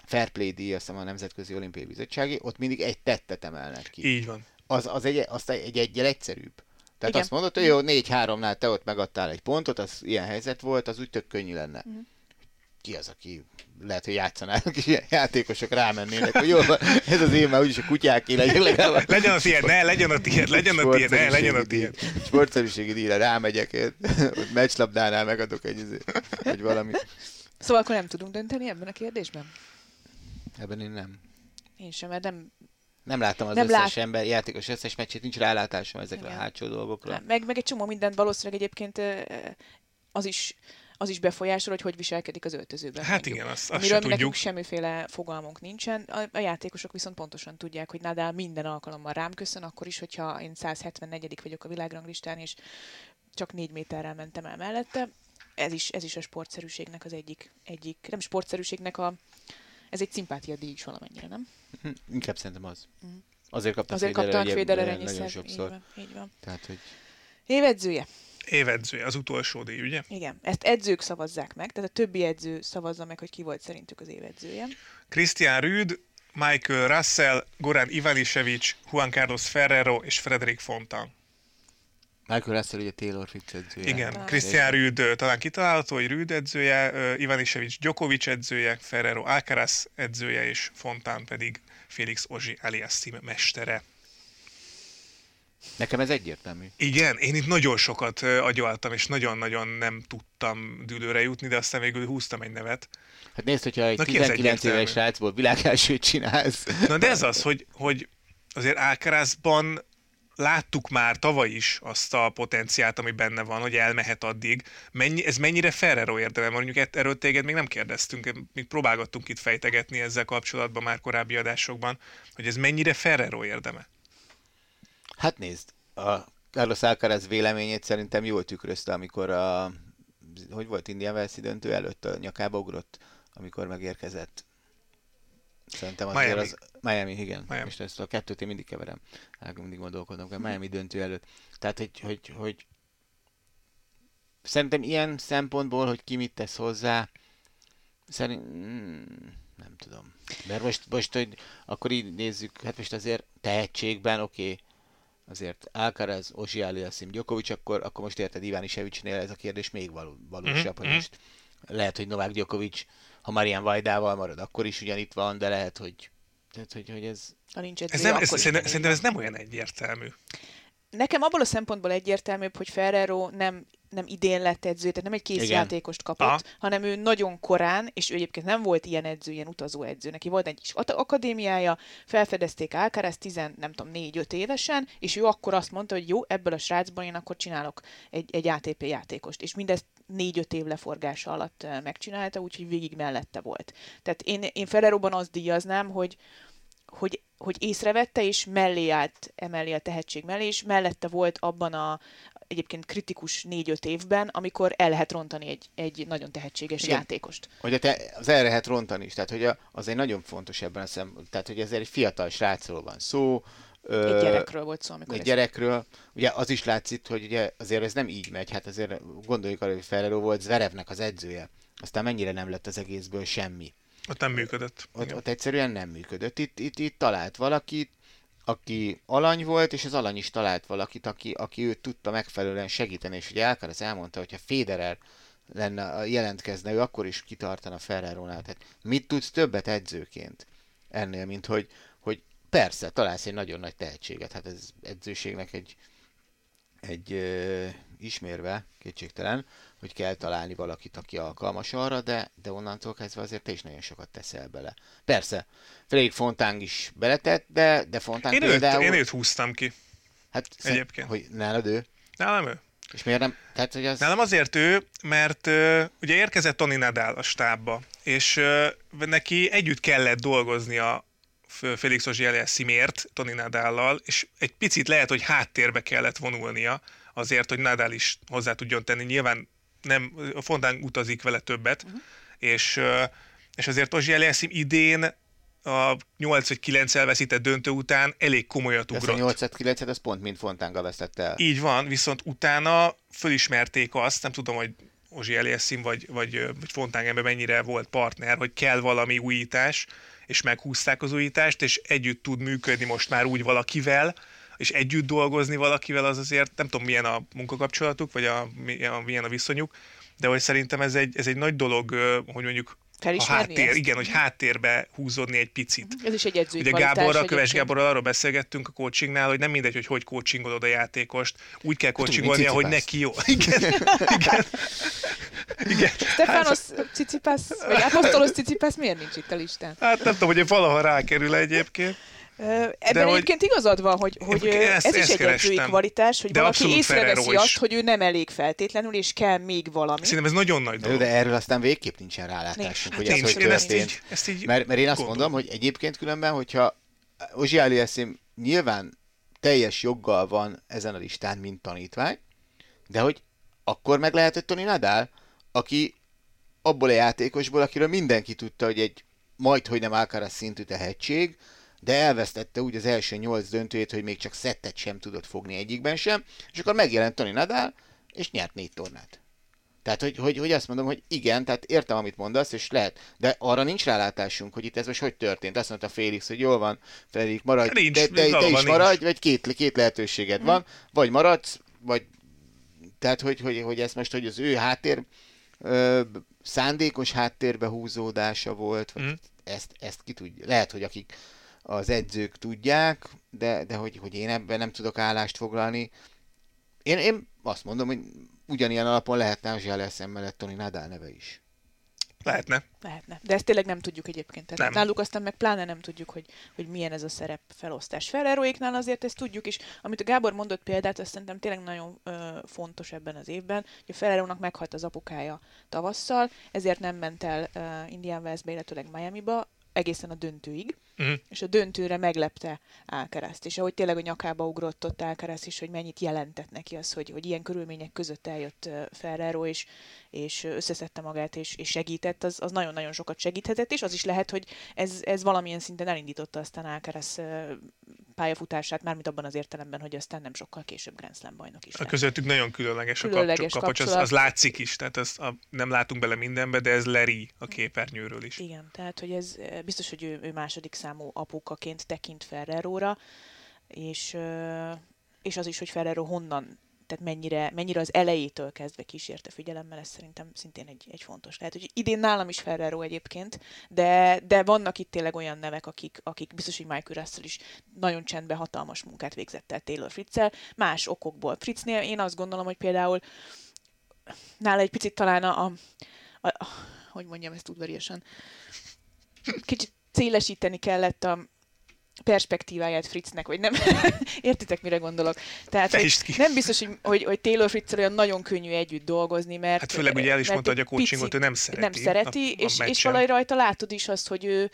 Fair Play díj, azt hiszem, a Nemzetközi Olimpiai Bizottsági, ott mindig egy tettet emelnek ki. Így van. Az egy egyel egyszerűbb. Tehát igen. Azt mondod, hogy jó, 4-3-nál te ott megadtál egy pontot, az ilyen helyzet volt, az úgy tök könnyű lenne. Uh-huh. Ki az, aki lehet, hogy játszanának, és játékosok rámennének, hogy jó, ez az én már úgyis a kutyáké, legyen a tiéd. Sportszerűségi díjra rámegyek, meccslabdánál megadok egy valami. Szóval akkor nem tudunk dönteni ebben a kérdésben? Ebben én nem. Én sem, mert nem láttam az összes ember, játékos összes meccsét, nincs rálátásom ezekre a hátsó dolgokra. Nem, meg egy csomó mindent valószínűleg egyébként az is befolyásol, hogy viselkedik az öltözőben. Hát mondjuk. Igen, azt se tudjuk. Nekünk semmiféle fogalmunk nincsen. A játékosok viszont pontosan tudják, hogy Nadal minden alkalommal rám köszön, akkor is, hogyha én 174. vagyok a világranglistán, és csak 4 méterrel mentem el mellette. Ez is a sportszerűségnek az egyik nem sportszerűségnek ez egy szimpátiadíj is valamennyire, nem? Inkább szerintem az. Uh-huh. Azért kaptak Federer nagyon sokszor. Így van. Tehát, hogy... Évedzője, az utolsó díj, ugye? Igen, ezt edzők szavazzák meg, tehát a többi edző szavazza meg, hogy ki volt szerintük az évedzője. Christian Ruud, Michael Russell, Goran Ivanišević, Juan Carlos Ferrero és Frédéric Fontan. Michael Russell ugye Taylor Fritz edzője. Igen, Christian Ruud talán kitalálható, hogy Ruud edzője, Ivanišević Djokovic edzője, Ferrero Alcaraz edzője, és Fontan pedig Félix Auger-Aliassime mestere. Nekem ez egyértelmű. Igen, én itt nagyon sokat agyaltam, és nagyon-nagyon nem tudtam dűlőre jutni, de aztán végül húztam egy nevet. Hát nézd, hogyha egy 19 éves srácból világelsőt csinálsz. Na de ez az, hogy azért Alcarazban láttuk már tavaly is azt a potenciát, ami benne van, hogy elmehet addig. Ez mennyire Ferrero érdemel? Mondjuk erről téged még nem kérdeztünk, még próbálgattunk itt fejtegetni ezzel kapcsolatban már korábbi adásokban, hogy ez mennyire Ferrero érdeme? Hát nézd, a Carlos Alcaraz véleményét szerintem jól tükrözte, amikor hogy volt Indian Wells-i döntő előtt a nyakába ugrott, amikor megérkezett. Szerintem azért Miami. Miami, igen. Miami. Most ezt a kettőt én mindig keverem. Mindig gondolkodom, hogy Miami döntő előtt. Tehát, hogy szerintem ilyen szempontból, hogy ki mit tesz hozzá, szerintem nem tudom. Mert most hogy akkor így nézzük, hát most azért tehetségben, oké, azért Alcaraz, Auger-Aliassime, Djokovic, akkor most érted Ivaniševićnél ez a kérdés még valósabb, hogy most lehet, hogy Novak Djokovic, ha Marian Vajdával marad, akkor is ugyan itt van, de lehet, hogy... Tehát, hogy ez... Ha nincs edzője, szerintem ez nem olyan egyértelmű. Nekem abból a szempontból egyértelműbb, hogy Ferrero nem idén lett edzője, tehát nem egy kész játékost kapott, hanem ő nagyon korán, és ő egyébként nem volt ilyen edző, ilyen utazó edző. Neki volt egy kis akadémiája, felfedezték Alcaraz 4-5 évesen, és ő akkor azt mondta, hogy jó, ebből a srácban én akkor csinálok egy ATP játékost. És mindezt 4-5 év leforgása alatt megcsinálta, úgyhogy végig mellette volt. Tehát én Ferreróban azt díjaznám, hogy észrevette, és mellé állt emellé a tehetség mellé, és mellette volt abban a egyébként kritikus 4-5 évben, amikor el lehet rontani egy nagyon tehetséges játékost. Hogy az el lehet rontani is, tehát hogy az egy nagyon fontos ebben a szemben, tehát hogy ezért egy fiatal srácról van szó. Egy gyerekről volt szó, amikor... Egy gyerekről. Ugye az is látszik, hogy ugye azért ez nem így megy. Hát azért gondoljuk arra, hogy Ferrero volt Zverevnek az edzője. Aztán mennyire nem lett az egészből semmi. Ott nem működött. Ott egyszerűen nem működött. Itt talált valakit, aki alany volt, és az alany is talált valakit, aki őt tudta megfelelően segíteni. És ugye Alcaraz elmondta, hogyha Federer jelentkezne, ő akkor is kitartana Ferrerónál. Tehát mit tudsz többet edzőként ennél, mint hogy persze, találsz egy nagyon nagy tehetséget. Hát ez edzőségnek egy ismérve, kétségtelen, hogy kell találni valakit, aki alkalmas arra, de onnantól kezdve azért te is nagyon sokat teszel bele. Persze, Frédéric Fontan is beletett, de Fontan például... Én őt húztam ki. Hát egyébként. Hogy nálad ő? Nálam ő. És miért nem? Tehát, hogy az... Nálam azért ő, mert ugye érkezett Toni Nadal a stábba, és neki együtt kellett dolgoznia Félix Auger-Aliassimért, Toni Nadállal, és egy picit lehet, hogy háttérbe kellett vonulnia azért, hogy Nadal is hozzá tudjon tenni. Nyilván nem, Fontan utazik vele többet, és azért Auger-Aliassime idén a 8-9 elveszített döntő után elég komolyat ugrott. Ez a 8-9, ez pont mind Fontanga vesztett el. Így van, viszont utána fölismerték azt, nem tudom, hogy Auger-Aliassime vagy Fontangemben mennyire volt partner, hogy kell valami újítás, és meghúzták az újítást, és együtt tud működni most már úgy valakivel, és együtt dolgozni valakivel, az azért nem tudom, milyen a munkakapcsolatuk, vagy milyen a viszonyuk, de hogy szerintem ez egy nagy dolog, hogy mondjuk a háttér, igen, hogy háttérbe húzódni egy picit. Ez is egy edzői kvalitás. Ugye Gáborral, Köves Gáborral arról beszélgettünk a coachingnál, hogy nem mindegy, hogy coachingolod a játékost, úgy kell coachingolnia, hogy neki jó. Igen. Stefanos Tsitsipas, vagy Apostolos Tsitsipas miért nincs itt a listán? Hát nem tudom, hogy valaha rákerül egyébként. Ebben egyébként igazad van, hogy ez is egy edzői kvalitás, hogy valaki észreveszi azt, hogy ő nem elég feltétlenül, és kell még valami. Szerintem ez nagyon nagy dolog. De erről aztán végképp nincsen rálátásunk, hogy ez hogy történt. Mert én azt mondom, hogy egyébként különben, hogyha Auger-Aliassime nyilván teljes joggal van ezen a listán, mint tanítvány, de hogy akkor meg lehetett Toni Nadal, aki abból a játékosból, akiről mindenki tudta, hogy egy majdhogy nem Alcaraz szintű tehetség, de elvesztette úgy az első 8 döntőjét, hogy még csak szettet sem tudott fogni egyikben sem, és akkor megjelent Toni Nadal, és nyert 4 tornát. Tehát, hogy azt mondom, hogy igen, tehát értem, amit mondasz, és lehet, de arra nincs rálátásunk, hogy itt ez most hogy történt. Azt mondta Félix, hogy jól van, Félix, maradj, nincs, te is maradj, vagy két lehetőséged van, vagy maradsz, vagy tehát, hogy ez most, hogy az ő háttér szándékos háttérbe húzódása volt, vagy ezt ki tudja. Lehet, hogy akik az edzők tudják, de hogy én ebben nem tudok állást foglalni. Én azt mondom, hogy ugyanilyen alapon lehetne Auger-Aliassime mellett Toni Nadal neve is. Lehetne. De ezt tényleg nem tudjuk egyébként. Tehát náluk aztán meg pláne nem tudjuk, hogy milyen ez a szerep felosztás. Ferreroéknál azért ezt tudjuk is. Amit a Gábor mondott példát, azt szerintem tényleg nagyon fontos ebben az évben, hogy a Ferrerónak meghalt az apukája tavasszal, ezért nem ment el Indian Wells-be, illetőleg Miami-ba, egészen a döntőig, és a döntőre meglepte Alcarazt. És ahogy tényleg a nyakába ugrott ott Alcaraz is, hogy mennyit jelentett neki az, hogy ilyen körülmények között eljött Ferrero, és összeszedte magát, és segített, az nagyon-nagyon sokat segíthetett, és az is lehet, hogy ez valamilyen szinten elindította aztán Alcaraz pályafutását, mármint abban az értelemben, hogy aztán nem sokkal később Grand Slam bajnok is. A közöttük nagyon különleges a kapocs, az látszik is, tehát nem látunk bele mindenbe, de ez leri a képernyőről is. Igen, tehát hogy ez biztos, hogy ő második számú apukaként tekint Ferreróra, és az is, hogy Ferrero honnan, tehát mennyire az elejétől kezdve kísérte figyelemmel, ez szerintem szintén egy fontos. Lehet, hogy idén nálam is Ferrero egyébként, de vannak itt tényleg olyan nevek, akik biztos, hogy Michael Russell is nagyon csendben hatalmas munkát végzett el Taylor Fritz-el, más okokból. Fritznél én azt gondolom, hogy például nála egy picit talán hogy mondjam ezt udvariasan, kicsit szélesíteni kellett a perspektíváját Fritznek, vagy nem? Értitek, mire gondolok? Tehát nem biztos, hogy Taylor Fritz-el olyan nagyon könnyű együtt dolgozni, mert... Hát főleg ugye el is mondta, hogy a coachingot ő nem szereti. Nem szereti, és valahogy rajta látod is azt, hogy ő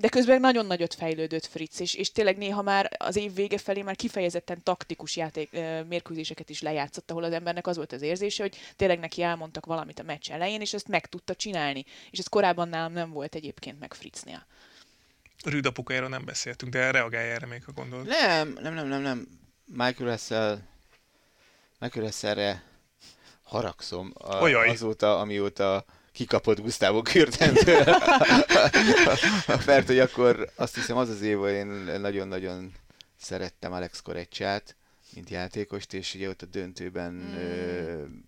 de közben nagyon nagyot fejlődött Fritz, és tényleg néha már az év vége felé már kifejezetten taktikus mérkőzéseket is lejátszott, ahol az embernek az volt az érzése, hogy tényleg neki elmondtak valamit a meccs elején, és ezt meg tudta csinálni. És ez korábban nálam nem volt egyébként meg Fritznél. Ruud apukájáról nem beszéltünk, de reagálj erre még, ha gondolod. Nem. Michael Russellre haragszom azóta, amióta kikapott Gustavo Kürtentől. Mert hogy akkor azt hiszem az az év, hogy én nagyon-nagyon szerettem Alex Korecsát, mint játékost, és ugye ott a döntőben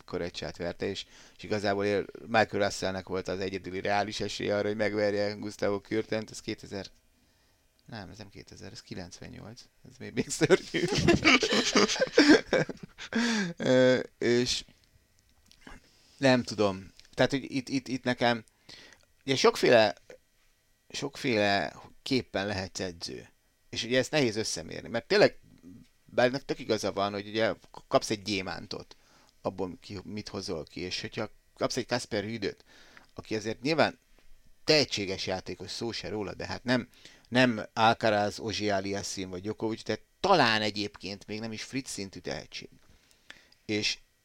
Korecsát verte, és igazából Michael Russellnek volt az egyedüli reális esélye arra, hogy megverje Gustavo Kürtent, ez 2000. Nem, ez nem 2000, ez 98. Ez még szörnyű. És nem tudom. Tehát, hogy itt nekem ugye sokféle képpen lehetsz edző. És ugye ezt nehéz összemérni. Mert tényleg, bár tök igaza van, hogy ugye kapsz egy gyémántot, abból mit hozol ki. És hogyha kapsz egy Casper Ruudot, aki azért nyilván tehetséges játékos, szó se róla, de hát nem Alcaraz, Auger-Aliassime vagy Djokovic, tehát talán egyébként még nem is Fritz szintű tehetség.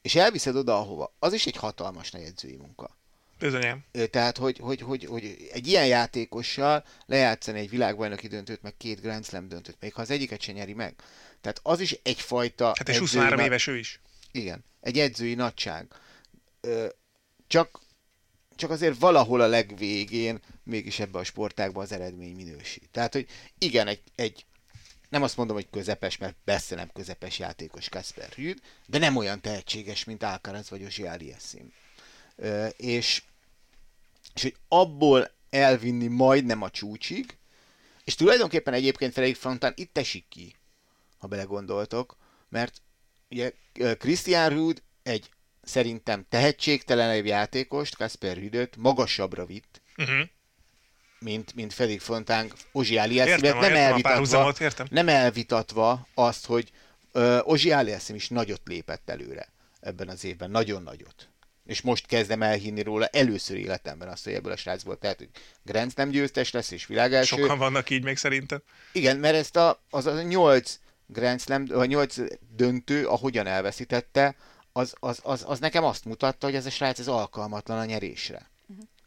És elviszed oda, ahova. Az is egy hatalmas nagy edzői munka. Bizonyám. Tehát, hogy egy ilyen játékossal lejátszani egy világbajnoki döntőt, meg 2 Grand Slam döntőt, még ha az egyiket se nyeri meg. Tehát az is egyfajta... Hát és 23 éves ő is. Igen. Egy edzői nagyság. Csak azért valahol a legvégén mégis ebben a sportágban az eredmény minősít. Tehát, hogy igen, egy nem azt mondom, hogy közepes, mert persze nem közepes játékos Casper Ruud, de nem olyan tehetséges, mint Alcaraz vagy Auger-Aliassime. És hogy abból elvinni majdnem a csúcsig, és tulajdonképpen egyébként Frédéric Fontan itt esik ki, ha belegondoltok, mert ugye Christian Ruud egy szerintem tehetségtelenebb játékost, Casper Ruudot magasabbra vitt, mint Frédéric Fontan, Auger-Aliassime-et, nem elvitatva azt, hogy Auger-Aliassime is nagyot lépett előre ebben az évben, nagyon nagyot. És most kezdem elhinni róla először életemben azt, hogy ebből a srácból, tehát hogy Grand Slam győztes lesz, és világelső. Sokan vannak így még szerintem. Igen, mert ezt az a 8 Grand Slam, a 8 döntő, ahogyan elveszítette, az nekem azt mutatta, hogy ez a srác ez alkalmatlan a nyerésre.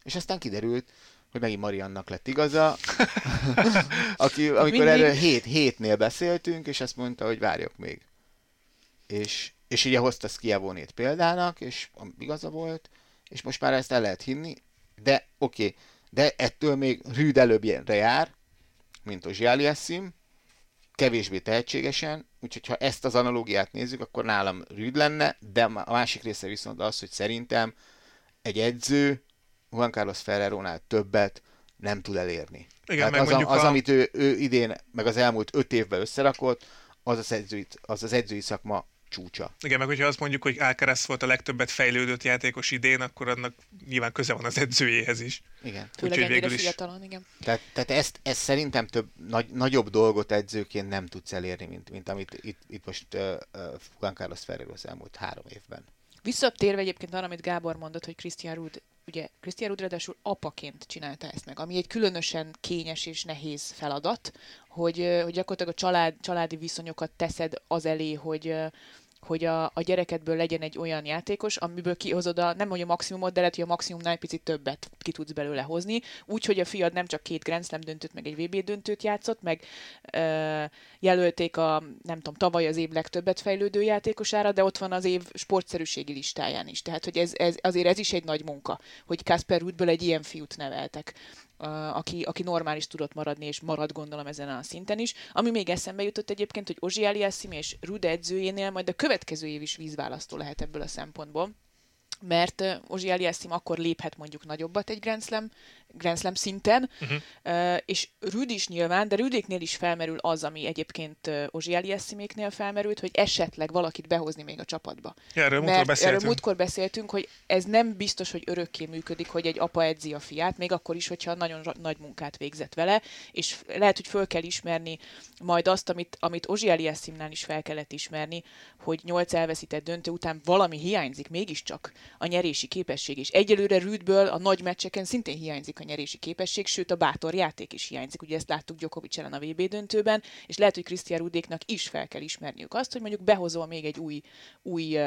És aztán kiderült, hogy megint Mariannak lett igaza, amikor erről 7-nél beszéltünk, és azt mondta, hogy várjok még. És ugye hozta Szkiavónét példának, és igaza volt, és most már ezt el lehet hinni, de oké, de ettől még Ruud előbbre jár, mint Auger-Aliassime, kevésbé tehetségesen, úgyhogy ha ezt az analógiát nézzük, akkor nálam Ruud lenne, de a másik része viszont az, hogy szerintem egy edző Juan Carlos Ferrerónál többet nem tud elérni. Igen, meg amit ő idén, meg az elmúlt 5 évben összerakott, az edzői szakma csúcsa. Igen, meg hogyha azt mondjuk, hogy Alcaraz volt a legtöbbet fejlődött játékos idén, akkor annak nyilván köze van az edzőjéhez is. Igen. Főleg ennyire fiatalon, igen. Tehát ezt szerintem nagyobb dolgot edzőként nem tudsz elérni, mint amit itt most Juan Carlos Ferrero az elmúlt 3 évben. Visszatérve egyébként arra, amit Gábor mondott, hogy Christian Ruud, ugye Christian Ruud ráadásul apaként csinálta ezt meg, ami egy különösen kényes és nehéz feladat, hogy gyakorlatilag a családi viszonyokat teszed az elé, hogy a gyerekedből legyen egy olyan játékos, amiből kihozod nem hogy a maximumot, de lehet, hogy a maximumnál egy picit többet ki tudsz belőle hozni, úgyhogy a fiad nem csak 2 Grand Slam döntőt, meg egy VB döntőt játszott, meg jelölték a, nem tudom, tavaly az év legtöbbet fejlődő játékosára, de ott van az év sportszerűségi listáján is. Tehát, hogy azért ez is egy nagy munka, hogy Casper Ruudből egy ilyen fiút neveltek. Aki normális tudott maradni, és marad gondolom ezen a szinten is. Ami még eszembe jutott egyébként, hogy Auger-Aliassime és Ruud edzőjénél majd a következő év is vízválasztó lehet ebből a szempontból, mert Auger-Aliassime akkor léphet mondjuk nagyobbat egy Grand Slam szinten, és Ruud is nyilván, de Ruudéknél is felmerül az, ami egyébként Auger-Aliassime-éknél felmerült, hogy esetleg valakit behozni még a csapatba. Ja, erről múltkor beszéltünk, hogy ez nem biztos, hogy örökké működik, hogy egy apa edzi a fiát, még akkor is, hogyha nagyon nagy munkát végzett vele, és lehet, hogy föl kell ismerni majd azt, amit Auger-Aliassime-nál is fel kellett ismerni, hogy 8 elveszített döntő után valami hiányzik mégiscsak, a nyerési képesség, és egyelőre Ruudből a nagy meccseken szintén hiányzik hiányzik a nyerési képesség, sőt a bátor játék is hiányzik. Ugye ezt láttuk Djokovic ellen a VB döntőben, és lehet, hogy Christian Ruudéknak is fel kell ismerniük azt, hogy mondjuk behozol még egy új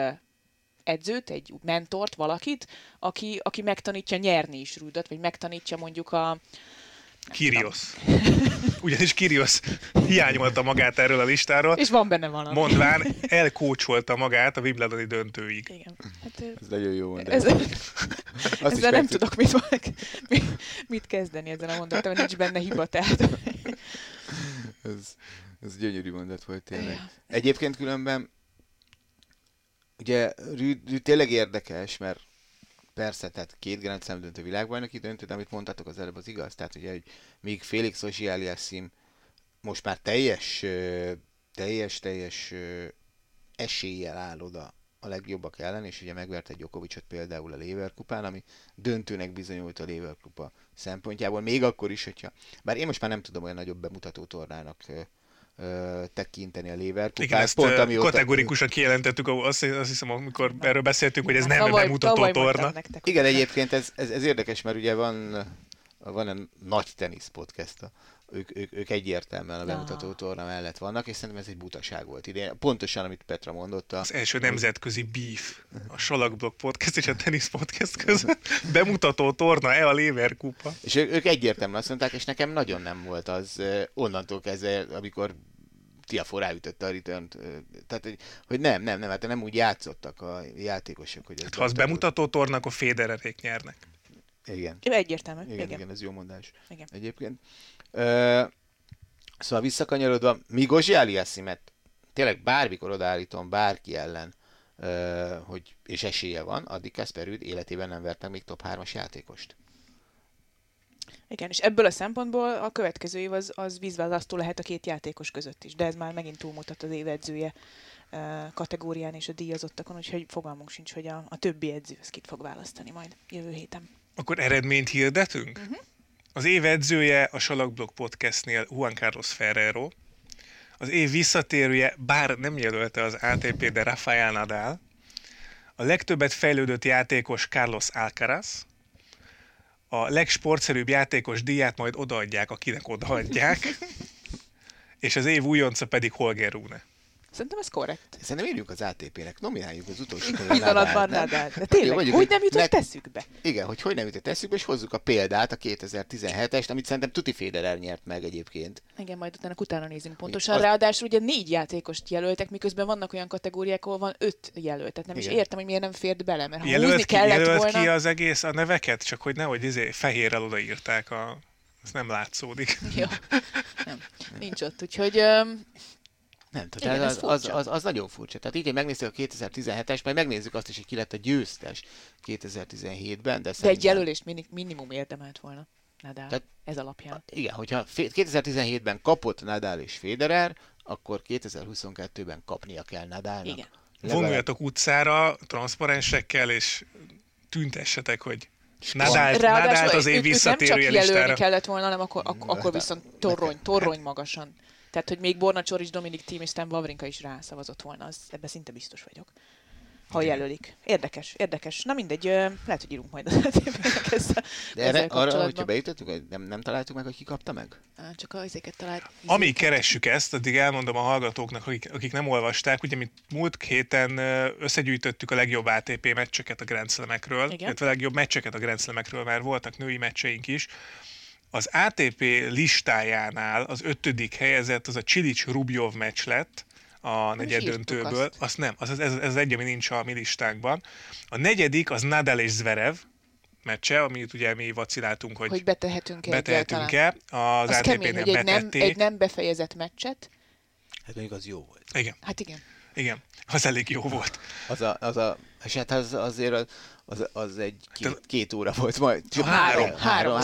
edzőt, egy mentort, valakit, aki megtanítja nyerni is Ruudot, vagy megtanítja mondjuk a... Kyrgios. Ugyanis Kyrgios hiányolta magát erről a listáról. És van benne valami. Mondván elkócsolta magát a wimbledoni döntőig. Igen. Hát, ez nagyon jó mondani. Ezzel nem tudok mit kezdeni ezzel a mondattal, mert nincs benne hiba, tehát. Ez gyönyörű mondat volt tényleg. Ja. Egyébként különben ugye Ruud tényleg érdekes, mert persze, tehát két Grand Slam döntő világbajnoki döntő, de amit mondtatok az előbb az igaz. Tehát ugye, hogy míg Félix Auger-Aliassime most már teljes eséllyel áll oda a legjobbak ellen, és ugye megverte Djokovicot például a Lever kupán, ami döntőnek bizonyult a Lever kupa szempontjából, még akkor is, hogyha... Bár én most már nem tudom olyan nagyobb bemutató tornának tekinteni a Lever kupát. Igen, ezt kategorikusan kijelentettük, azt hiszem, amikor erről beszéltünk, hogy ez nem bemutató torna. Igen, egyébként ez érdekes, mert ugye van egy nagy tenisz podcast, ők egyértelműen a bemutató torna mellett vannak, és szerintem ez egy butaság volt idén. Pontosan, amit Petra mondotta. Az első nemzetközi beef a Salakblog podcast és a tenisz podcast között. Bemutató torna, a Lever kupa. És ők egyértelműen azt mondták, és nekem nagyon nem volt az onnantól kezdve, amikor Tiafoe ráütötte a returnt. Tehát, hogy nem, hát nem úgy játszottak a játékosok. Hogy hát, ha az bemutató torna, akkor Federerék nyernek. Igen. Egyértelmű. Igen, ez jó mondás. Igen. Egyébként. Szóval visszakanyarodva, míg Auger-Aliassime-et tényleg bármikor odaállítom bárki ellen, hogy, és esélye van, addig Casper Ruud életében nem vert meg még top 3-as játékost. Igen, és ebből a szempontból a következő év az vízválasztó lehet a két játékos között is, de ez már megint túlmutat az év edzője kategórián és a díjazottakon, úgyhogy fogalmunk sincs, hogy a többi edző ezt kit fog választani majd jövő héten. Akkor eredményt hirdetünk? Uh-huh. Az év edzője a Salakblog podcastnél Juan Carlos Ferrero. Az év visszatérője, bár nem jelölte az ATP, de Rafael Nadal. A legtöbbet fejlődött játékos Carlos Alcaraz. A legsportszerűbb játékos díját majd odaadják, akinek odaadják. És az év újonca pedig Holger Rune. Szerintem ez korrekt. Szerintem írjuk az ATP-nek, nomináljuk az utolsó pillanatban Nadalt. De tényleg, mondjuk, hogy nem jutott eszükbe. Igen, hogy nem jutott eszükbe, és hozzuk a példát, a 2017-est, amit szerintem tuti Federer nyert meg egyébként. Igen, majd utána nézünk pontosan. Ráadásul ugye 4 játékost jelöltek, miközben vannak olyan kategóriák, ahol van 5 jelölt. Tehát nem igen. Is értem, hogy miért nem fért bele, mert ha húzni kellett volna... Jelölt ki az egész a neveket, csak hogy nehogy fehérrel odaírták, ez nem látszódik. Jó, nem. Nincs ott, úgyhogy... Nem, tehát igen, az nagyon furcsa. Tehát így, hogy megnéztük a 2017-es, majd megnézzük azt is, hogy ki lett a győztes 2017-ben. De egy jelölést minimum érdemelt volna Nadal, tehát, ez alapján. Igen, hogyha 2017-ben kapott Nadal és Federer, akkor 2022-ben kapnia kell Nadalnak. Igen. Vonuljatok utcára, transzparensekkel, és tüntessetek, hogy Nadalt az év visszatérője listára. Nem csak jelölni kellett volna, hanem akkor viszont torrony magasan. Tehát, hogy még Borna Ćorić, Dominic Thiem és Stan Wawrinka is rászavazott volna, ebben szinte biztos vagyok, ha jelölik. Érdekes. Na mindegy, lehet, hogy írunk majd az ATP-nek ezzel arra, hogyha bejutottuk, nem találtuk meg, hogy ki kapta meg? Csak a izéket talált. Amíg keressük ezt, addig elmondom a hallgatóknak, akik nem olvasták, ugye mi múlt héten összegyűjtöttük a legjobb ATP meccseket a Grand Slamekről, illetve a legjobb meccseket a Grand Slamekről, már voltak női meccseink is. Az ATP listájánál az 5. helyezett, az a Csilics-Rubjov meccs lett a negyeddöntőből. Azt nem, ez egy, ami nincs a mi listánkban. A negyedik az Nadal és Zverev meccse, amit ugye mi vaciláltunk, hogy betehetünk-e. Az ATP-nél betették. Egy nem befejezett meccset. Hát mondjuk az jó volt. Igen. Hát igen. Igen, az elég jó volt. Az egy két óra volt majd. Három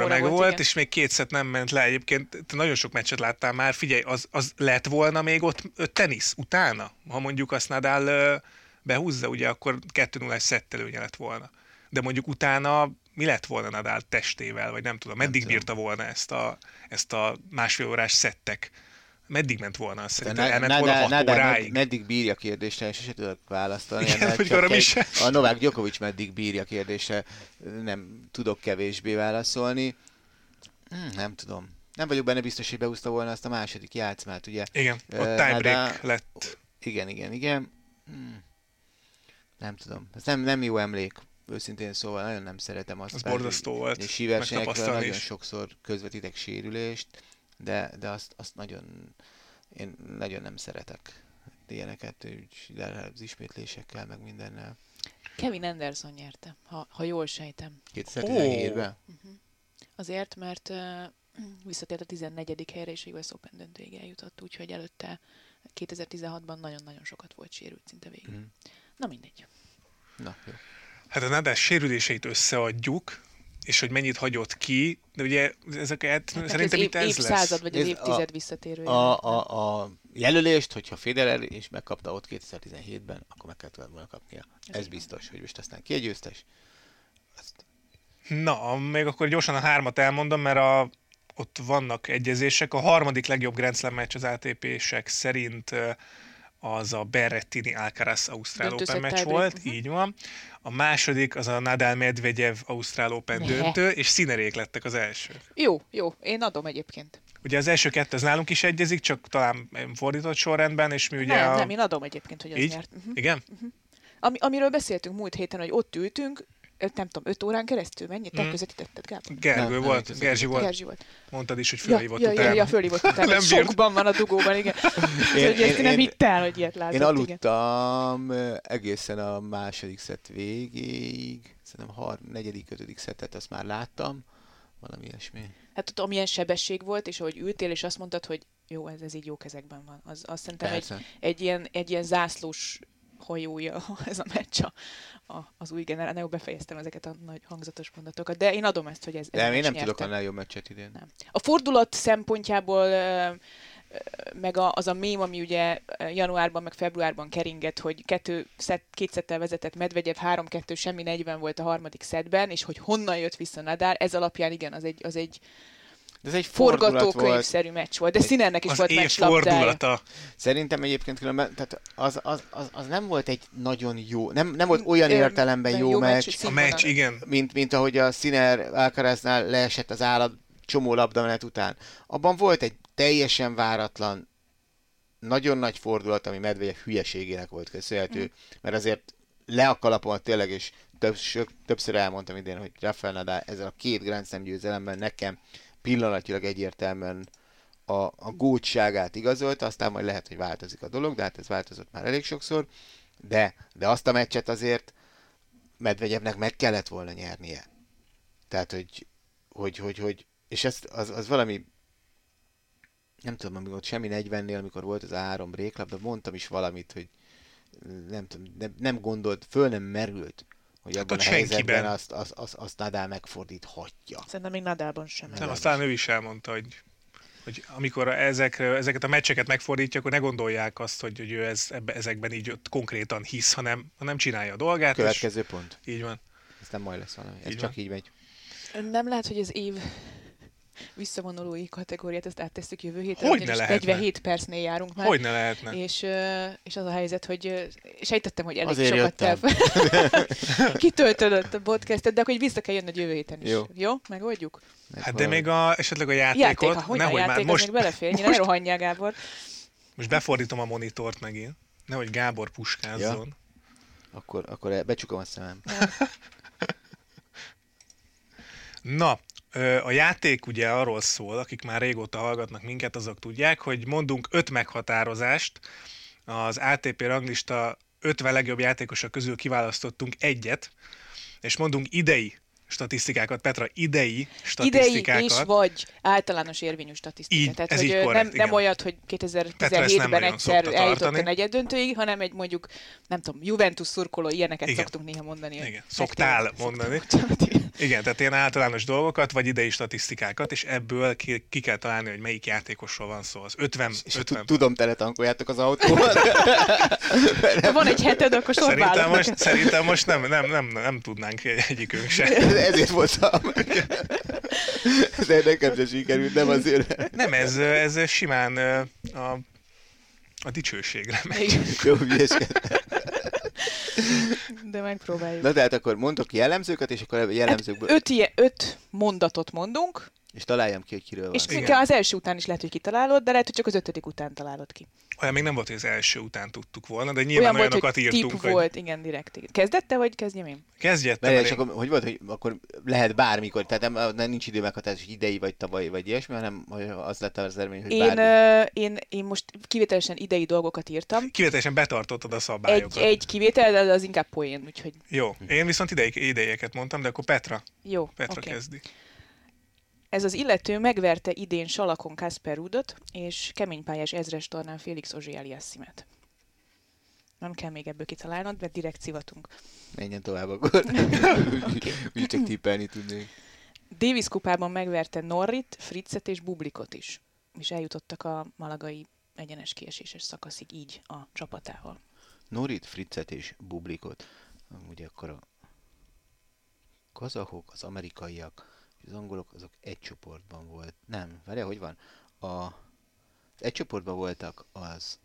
óra meg volt, igen. És még 2 szett nem ment le. Egyébként te nagyon sok meccset láttál már. Figyelj, az lett volna még ott tenisz utána? Ha mondjuk azt Nadal behúzza, ugye akkor 2-0-es szett előnye lett volna. De mondjuk utána mi lett volna Nadal testével? Vagy nem tudom, meddig bírta volna ezt a másfél órás szettek meddig ment volna? Szerintem elment volna 6 óráig. Meddig bírja kérdésre, és se tudok választani. Igen, a Novak Djokovic meddig bírja kérdésre, nem tudok kevésbé válaszolni. Nem tudom. Nem vagyok benne biztos, hogy behúzta volna azt a második játszmát, ugye? Igen, ott timebreak lett. Igen. Nem tudom. Ez nem jó emlék. Őszintén szóval nagyon nem szeretem azt. Ez borzasztó volt. És síversenyekről nagyon sokszor közvetítek sérülést, de azt nagyon, én nagyon nem szeretek ilyeneket, de az ismétlésekkel, meg mindennel. Kevin Anderson nyerte, ha jól sejtem. 2017-ben? Uh-huh. Azért, mert visszatért a 14. helyre, és a US Open döntőig eljutott, úgyhogy előtte 2016-ban nagyon-nagyon sokat volt sérült, szinte végig. Uh-huh. Na mindegy. Na, jó. Hát a Nadal sérüléseit összeadjuk, és hogy mennyit hagyott ki, de ugye ezeket hát szerintem itt ez lesz. Évszázad vagy az évtized visszatérő. A jelölést, hogyha Federer is megkapta ott 2017-ben, akkor meg kell tudod volna kapnia. Ez biztos, hogy most aztán ki a győztes. Na, még akkor gyorsan a 3-at elmondom, mert ott vannak egyezések. A harmadik legjobb Grand Slam meccs az ATP-sek szerint az a Berrettini Alcaraz Ausztrál Open meccs volt, így van. A második az a Nadal Medvedev Ausztrál Open döntő, és Sinnerék lettek az első. Jó, én adom egyébként. Ugye az első kettő az nálunk is egyezik, csak talán fordított sorrendben, és mi ugye én adom egyébként, hogy az így? Nyert. Uh-huh. Igen? Uh-huh. Amiről beszéltünk múlt héten, hogy ott ültünk, nem tudom, 5 órán keresztül mennyit? Te közvetítetted, Gábor? Gerzsi volt. Mondtad is, hogy fölhívott utána. Ja, fölhívott utána. Sokban van a dugóban, igen. Én nem hittál, hogy ilyet látott. Én aludtam egészen a második szett végéig. Szerintem a negyedik, ötödik szettet azt már láttam. Valami ilyesmi. Hát ott amilyen sebesség volt, és ahogy ültél, és azt mondtad, hogy jó, ez így jó kezekben van. Azt szerintem egy ilyen zászlós hajója ez a meccs az új generáció. Befejeztem ezeket a nagy hangzatos mondatokat, de én adom ezt, hogy ez nem, én nem tudok annál jobb meccset idén. Nem. A fordulat szempontjából meg az a mém, ami ugye januárban meg februárban keringett, hogy két szettel vezetett Medvedev, 3-2 semmi 40 volt a harmadik szettben, és hogy honnan jött vissza Nadal, ez alapján igen, az egy de egy forgatókönyvszerű meccs volt, de Sinnernek is volt meccslabdája. Szerintem egyébként különben, tehát az nem volt egy nagyon jó, nem volt olyan értelemben jó meccs, igen. Mint ahogy a Sinner Alcaraznál leesett az állat csomó labdamenet után. Abban volt egy teljesen váratlan, nagyon nagy fordulat, ami Medvedev hülyeségének volt köszönhető, mert azért le a kalapon tényleg, és többször elmondtam idén, hogy Rafael Nadal ezzel a 2 Grand Slam győzelemben nekem pillanatilag egyértelműen a gócságát igazolt, aztán majd lehet, hogy változik a dolog, de hát ez változott már elég sokszor, de azt a meccset azért Medvedevnek meg kellett volna nyernie. Tehát, hogy és ez az valami, nem tudom, amikor semmi 40-nél, amikor volt az a 3 bréklabda, de mondtam is valamit, hogy nem tudom, nem gondolt, föl nem merült, hogy abban a helyzetben azt Nadal megfordíthatja. Szerintem még Nadalban sem. Nem, aztán ő is elmondta, hogy amikor ezeket a meccseket megfordítja, akkor ne gondolják azt, hogy ő ezekben így konkrétan hisz, hanem csinálja a dolgát. Következő pont. Így van. Ez nem majd lesz valami. Ez csak így megy. Nem lehet, hogy az év visszavonulói kategóriát, ezt áttesszük jövő hétre. Hogy ne lehetne? 47 percnél járunk már. Hogy ne lehetne? És az a helyzet, hogy sejtettem, hogy elég azért sokat kitöltődött a podcastet, de akkor vissza kell jönnöd jövő héten is. Jó? Megoldjuk? Hát de még esetleg a játékot. Játék, még belefér. Ne rohanjál, Gábor. Most befordítom a monitort megint. Nehogy Gábor puskázzon. Ja. Akkor becsukom a szemem. Na, a játék ugye arról szól, akik már régóta hallgatnak minket, azok tudják, hogy mondunk 5 meghatározást. Az ATP ranglista 50 legjobb játékosa közül kiválasztottunk egyet, és mondunk idei statisztikákat. Petra, idei statisztikákat. Idei és vagy általános érvényű statisztikát. Tehát, ez hogy így korrekt, nem olyat, hogy 2017-ben egyszer eljutott a negyeddöntőig, hanem egy mondjuk, nem tudom, Juventus szurkoló, ilyeneket szoktunk néha mondani. Igen, szoktál mondani. Igen, tehát ilyen általános dolgokat, vagy idei statisztikákat, és ebből ki kell találni, hogy melyik játékosról van szó. Az 50. Tudom, teletankoljátok az autóval. Ha van egy heted, akkor sorválom. Szerintem most nem tudnánk egyikünk sem. Ezért voltam. De nekem se sikerült, nem azért. Nem, ez simán a dicsőségre megy. Jó, hülyeskedem. De megpróbáljuk. Na tehát akkor mondok jellemzőket, és akkor a jellemzőkből... Öt mondatot mondunk. És találjam ki, hogy kiről van. És az első után is lehet, hogy kitalálod, de lehet, hogy csak az ötödik után találod ki. Olyan még nem volt, hogy az első után tudtuk volna, de nyilván olyan olyanokat volt, írtunk. Tipp hogy... volt, igen, direkt. Kezdette, vagy kezdjem én? Kezdjettem. És akkor, hogy volt, hogy akkor lehet bármikor, tehát nem nincs idő meghatározás, hogy idei, vagy tavalyi, vagy ilyesmi, hanem az lett az eredmény, hogy én most kivételesen idei dolgokat írtam. Kivételesen betartottad a szabályokat. Egy kivétel, de az inkább poén, úgyhogy... Jó, én viszont idejeket mondtam, de akkor Petra. Jó, Petra kezdi. Ez az illető megverte idén salakon Casper Ruudot és keménypályás ezres tornán Félix Auger-Aliassimet. Nem kell még ebből kitalálnod, mert direkt szivatunk. Menjen tovább akkor. Úgy csak tippelni tudnék. Davis kupában megverte Norrit, Fritzet és Bublikot is. És eljutottak a malagai egyenes kieséses szakaszig így a csapatával. Norrit, Fritzet és Bublikot. Ugye akkor a kazahok, az amerikaiak... az angolok azok egy csoportban volt. Nem, várjál, hogy van? Egy csoportban voltak az...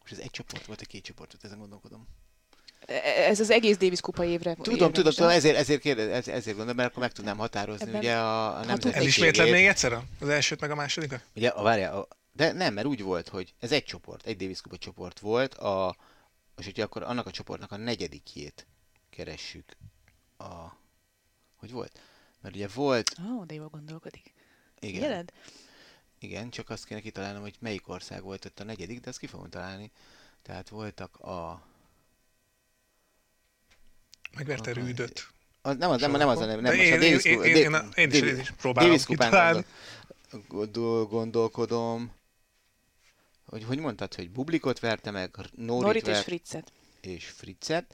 Most ez egy csoport volt, a két csoport volt, ezen gondolkodom. Ez az egész Davis kupa évre. Tudom, ezért gondolom, mert akkor meg tudnám határozni, ebben... ugye a nemzetségét. Elismétled még egyszer az elsőt meg a másodikat? Ugye, várjál, de nem, mert úgy volt, hogy ez egy csoport, egy Davis kupa csoport volt, és ugye akkor annak a csoportnak a negyedikét keressük. Hogy volt? Mert ugye volt... de jól gondolkodik. Igen. Jeled? Igen, csak azt kéne kitalálnom, hogy melyik ország volt ott a negyedik, de azt ki fogom találni. Tehát voltak a... Megverte Ruudot. Nem az. Én is próbálom kitalálni. Gondolkodom. Hogy mondtad, hogy Bublikot verte meg, Norrit és Fritzet.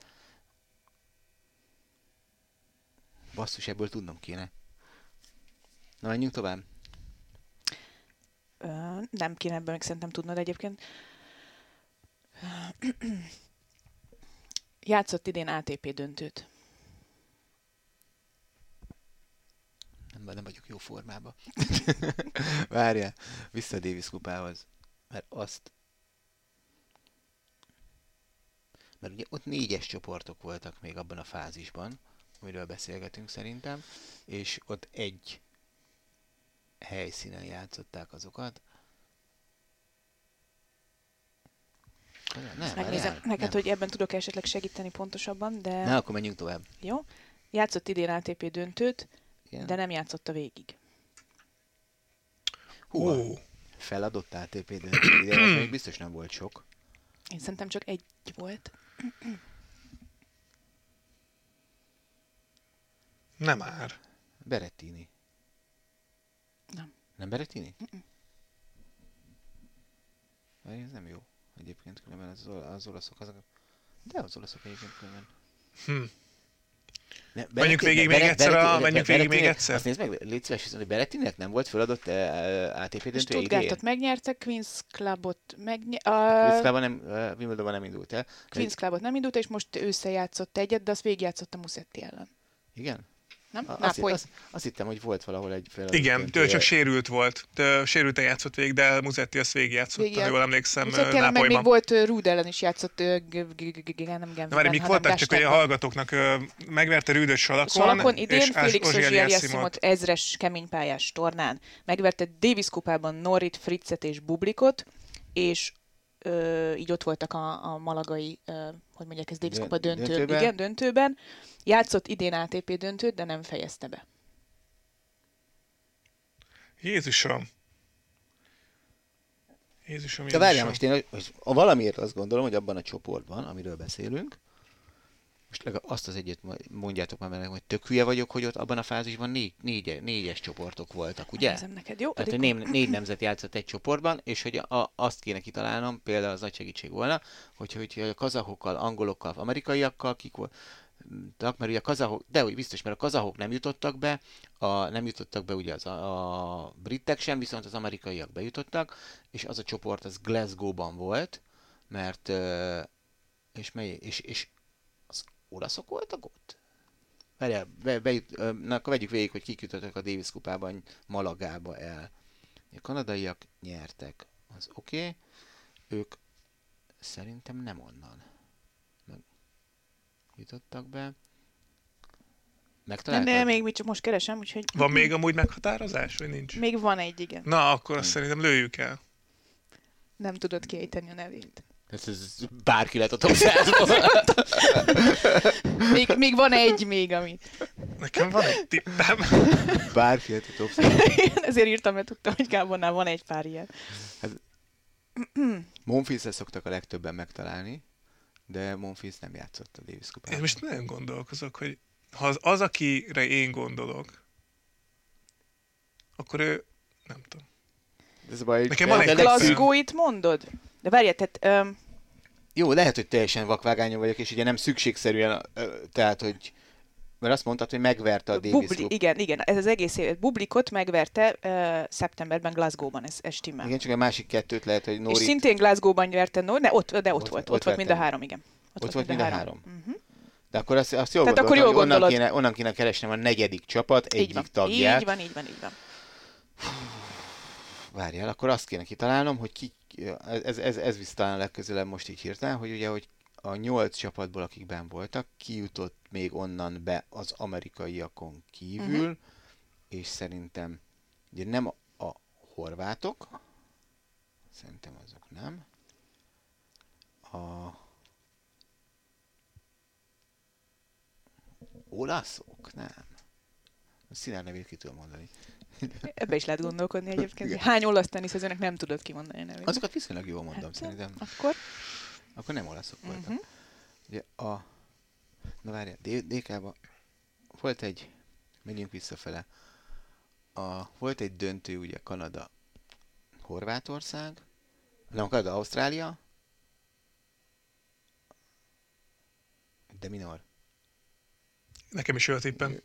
Basszus, ebből tudnom kéne. Na, menjünk tovább. Nem kéne ebből, meg szerintem tudnod egyébként. Játszott idén ATP döntőt. Nem vagyok jó formában. Várjál, vissza a Davis kupához. Mert azt... Mert ugye ott négyes csoportok voltak még abban a fázisban, amiről beszélgetünk szerintem, és ott egy helyszínen játszották azokat. Megnézem neked, hogy ebben tudok esetleg segíteni pontosabban, de... Na, akkor menjünk tovább. Jó. Játszott idén ATP döntőt, igen, de nem játszotta végig. Feladott ATP döntőt, idén még biztos nem volt sok. Én szerintem csak egy volt. Nem már. Berrettini. Nem. Nem Berrettini? Ez nem jó. Egyébként különben az olaszok azok. De az olaszok egyébként különben. Menjünk végig még egyszer. Azt nézd meg, légy szíves, hogy Berrettininek nem volt feladott ATP döntője idén. Stuttgartot megnyerte, Queen's Clubot megnyerte. Wimbledonban nem indult el. Queen's Clubot nem indult el, és most ősszel játszott egyet, de azt végigjátszott a Musetti ellen. Igen? Nem? Azt hittem, hogy volt valahol egy fél... Igen, ő csak sérült volt. Sérülten játszott végig, de Musetti azt végigjátszotta, jól emlékszem, Nápolyban. Meg még volt Ruud ellen is játszott, nem várj, mik voltak, csak hogy a hallgatóknak megverte Ruudot salakon, idén Félix Auger-Aliassimot ezres keménypályás tornán. Megverte Davis kupában Norrit, Fritzet és Bublikot, és így ott voltak a malagai, hogy mondják, ez Davis kupa döntőben. Játszott idén ATP döntőt, de nem fejezte be. Jézusom. De várjál, most én valamiért azt gondolom, hogy abban a csoportban, amiről beszélünk, most legalább azt az egyet mondjátok már meg, hogy tök hülye vagyok, hogy ott abban a fázisban négyes csoportok voltak, ugye? Nézem neked, jó? Tehát négy nemzet játszott egy csoportban, és hogy azt kéne kitalálnom, például az nagy segítség volna, hogy a kazahokkal, angolokkal, amerikaiakkal, kik volt, mert ugye a kazahok, de úgy biztos, mert a kazahok nem jutottak be, ugye az a britek sem, viszont az amerikaiak bejutottak, és az a csoport az Glasgow-ban volt, mert és az olaszok voltak ott? Akkor vegyük végig, hogy kik jutottak a Davis kupában Malagába el. A kanadaiak nyertek. Az oké. Ők szerintem nem onnan jutottak be. Megtaláltad? Nem, még mit, most keresem, úgyhogy... Van még amúgy meghatározás, vagy nincs? Még van egy, igen. Na, akkor azt szerintem lőjük el. Nem tudod kiejteni a nevét. Ez bárki lett a top 100-ban. még van egy még, ami... Nekem van egy tippem. Bárki lett a top 100-ban. Ezért írtam, mert tudtam, hogy Gábornál van egy pár ilyen. Hát, Monfils-re szoktak a legtöbben megtalálni, de Monfils nem játszott a Davis kupában. Én most nagyon gondolkozok, hogy ha az, akire én gondolok, akkor ő... nem tudom. Nekem van egy Glasgow-it mondod? De várjál, tehát... Jó, lehet, hogy teljesen vakvágányon vagyok, és ugye nem szükségszerűen, tehát, hogy... Mert azt mondtad, hogy megverte a Davis Cup. Igen, ez az egész év. Bublikot megverte szeptemberben Glasgow-ban, ez stimmel. Igen, csak a másik kettőt lehet, hogy Norrie... És szintén Glasgow-ban verte Norrie, ott volt mind a három, igen. Ott volt mind a három. Uh-huh. De akkor azt jól tehát gondolod, akkor onnan kéne keresnem a negyedik csapat egyik tagját. Így van. Várjál, akkor azt kéne kitalálnom, hogy ki, ez visz talán legközelebb most így hirtelen, hogy ugye, hogy a 8 csapatból, akik benn voltak, kijutott még onnan be az amerikaiakon kívül, és szerintem ugye nem a horvátok, szerintem azok nem, a olaszok, nem. A Sinner nevét ki tudom mondani. Ebbe is lehet gondolkodni egyébként. Igen. Hány olasz teniszezőnek nem tudod kimondani a nevét? Azokat viszonylag jól mondom, szerintem. Akkor nem olaszok voltak. Ugye na várjál, DK-ban volt egy... Menjünk visszafele. Volt egy döntő, ugye Kanada-Horvátország. Nem, Kanada-Ausztrália. De minor. Nekem is ő a tippem.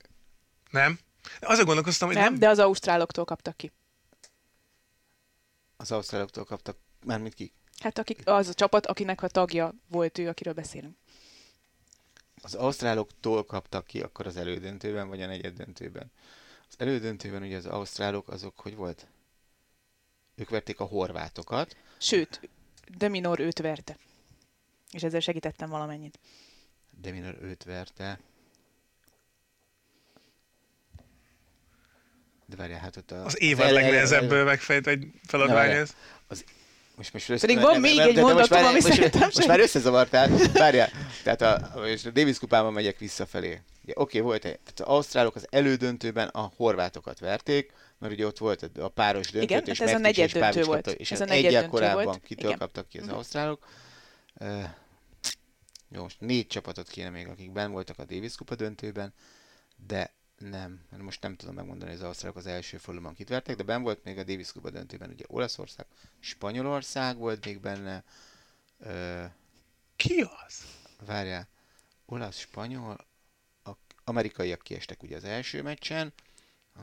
Nem? Azon gondolkoztam, hogy nem. De az ausztráloktól kaptak ki. Az ausztráloktól kaptak, mármint ki? Hát az a csapat, akinek a tagja volt ő, akiről beszélünk. Az ausztráloktól kaptak ki akkor az elődöntőben, vagy a negyeddöntőben? Az elődöntőben ugye az ausztrálok azok, hogy volt? Ők verték a horvátokat. Sőt, de minor őt verte. És ezzel segítettem valamennyit. De minor őt verte. De várjál, hát ott az évad legnehezebből megfejt egy feladvány ez. Pedig van még egy mondatom, ami szerintem... Most már összezavartál. Várjál, tehát a Davis kupában megyek visszafelé. Oké, volt egy... Az ausztrálok az elődöntőben a horvátokat verték, mert ugye ott volt a páros döntőt, igen, és hát ez Mektis és Pávics kapta. És ez egyel korábban kitől kaptak ki az ausztrálok. Jó, most 4 csapatot kéne még, akik benn voltak a Davis kupa döntőben, de... Nem, most nem tudom megmondani, hogy az ausztrálok az első fordulóban kit vertek, de benn volt még a Davis Cup döntőben, ugye Olaszország, Spanyolország volt még benne. Ki az? Várjál, olasz-spanyol, amerikaiak kiestek ugye az első meccsen,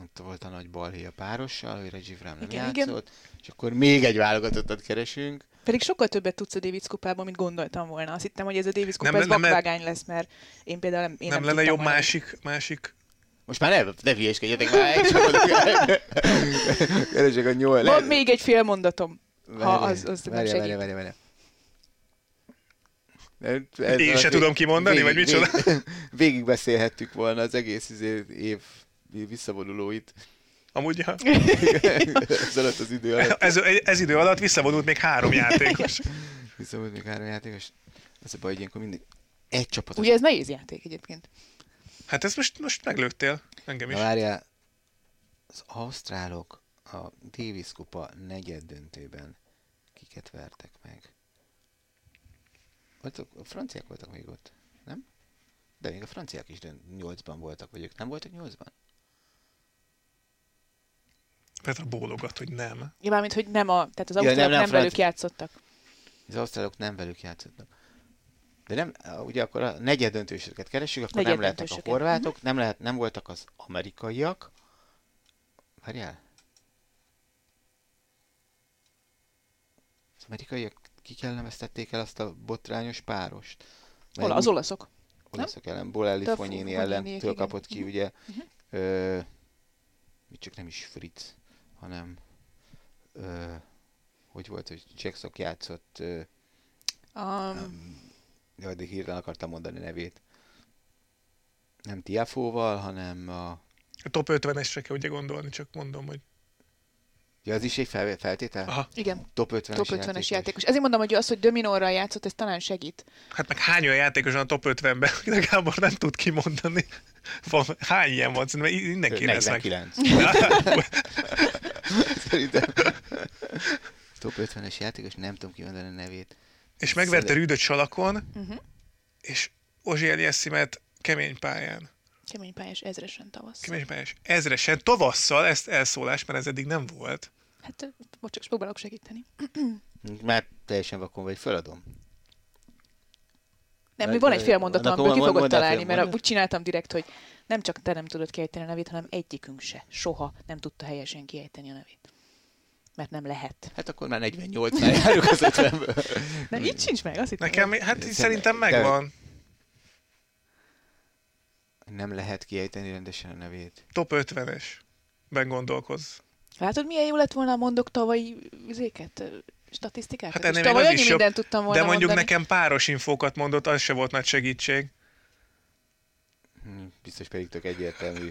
ott volt a nagy balhé a párossal, hogy Reggie Fram nem játszott, és akkor még egy válogatottat keresünk. Pedig sokkal többet tudsz a Davis kupában, mint gondoltam volna. Azt hittem, hogy ez a Davis kupa ez vakvágány lesz, mert én például nem lenne jobb másik... Most már ne vieskedjetek már egy keresek a 8. Van még egy fél mondatom, ha az nem segít. Várjál. Én se tudom kimondani, vagy micsoda? Végig beszélhettük volna az egész év visszavonulóit. Amúgy, ha? Ez idő alatt visszavonult még 3 játékos. Visszavonult még 3 játékos. Ez a baj, hogy ilyenkor mindig egy csapatot... Ugye ez nehéz játék egyébként. Hát ezt most meglőttél, engem is. Na várjál, az ausztrálok a Davis kupa negyeddöntőben kiket vertek meg? A franciák voltak még ott, nem? De még a franciák is 8-ban voltak, vagy ők nem voltak 8-ban? Petra bólogat, hogy nem. Ja, mármint, hogy nem tehát az ausztrálok nem velük játszottak. Az ausztrálok nem velük játszottak. De nem, ugye akkor a negyeddöntősöket keresünk, akkor nem lehettek a horvátok, nem voltak az amerikaiak. Várjál. Az amerikaiak kik jellemeztették el azt a botrányos párost? Az olaszok. olaszok ellen, Bolelli Fognini ellentől kapott ki, ugye, mit csak nem is Fritz, hanem hogy volt, hogy Csekszok játszott, jaj, de hirtelen akartam mondani nevét. Nem Tiafoe-val, hanem a top 50-esre kell ugye gondolni, csak mondom, hogy... Ja, az is egy feltétel? Aha. Igen. Top 50-es, top 50-es játékos. Ezért mondom, hogy az, hogy dominóra játszott, ez talán segít. Hát meg hány olyan játékos van a top 50-ben, de Gábor nem tud kimondani. Hány ilyen van? Szerintem innen kérdeznek. 49. Szerintem. Top 50-es játékos, nem tudom kimondani a nevét. És megverte Rudot Salakon, és Auger-Aliassimet kemény pályán. Kemény pályás ezresen tavasszal. Kemény pályás ezresen tavasszal, ezt elszólás, mert ez eddig nem volt. Hát most csak próbálok segíteni. Már teljesen vakon vagy, feladom. Nem, még van egy fél mondatom, amiből ki fogod találni, mert úgy csináltam direkt, hogy nem csak te nem tudod kiejteni a nevét, hanem egyikünk se. Soha nem tudta helyesen kiejteni a nevét. Mert nem lehet. Hát akkor már 48-nál járjuk az 50-ből. Nem, így sincs meg, azt hittem. Nekem, hát szerintem megvan. Nem lehet kiejteni rendesen a nevét. Top 50-es. Ben gondolkozz. Látod, milyen jó lett volna, mondok tavalyi vizéket, statisztikákat? Hát tavaly annyi mindent tudtam volna. De mondjuk mondani. Nekem páros infókat mondott, az se volt nagy segítség. Biztos pedig tök egyértelmű.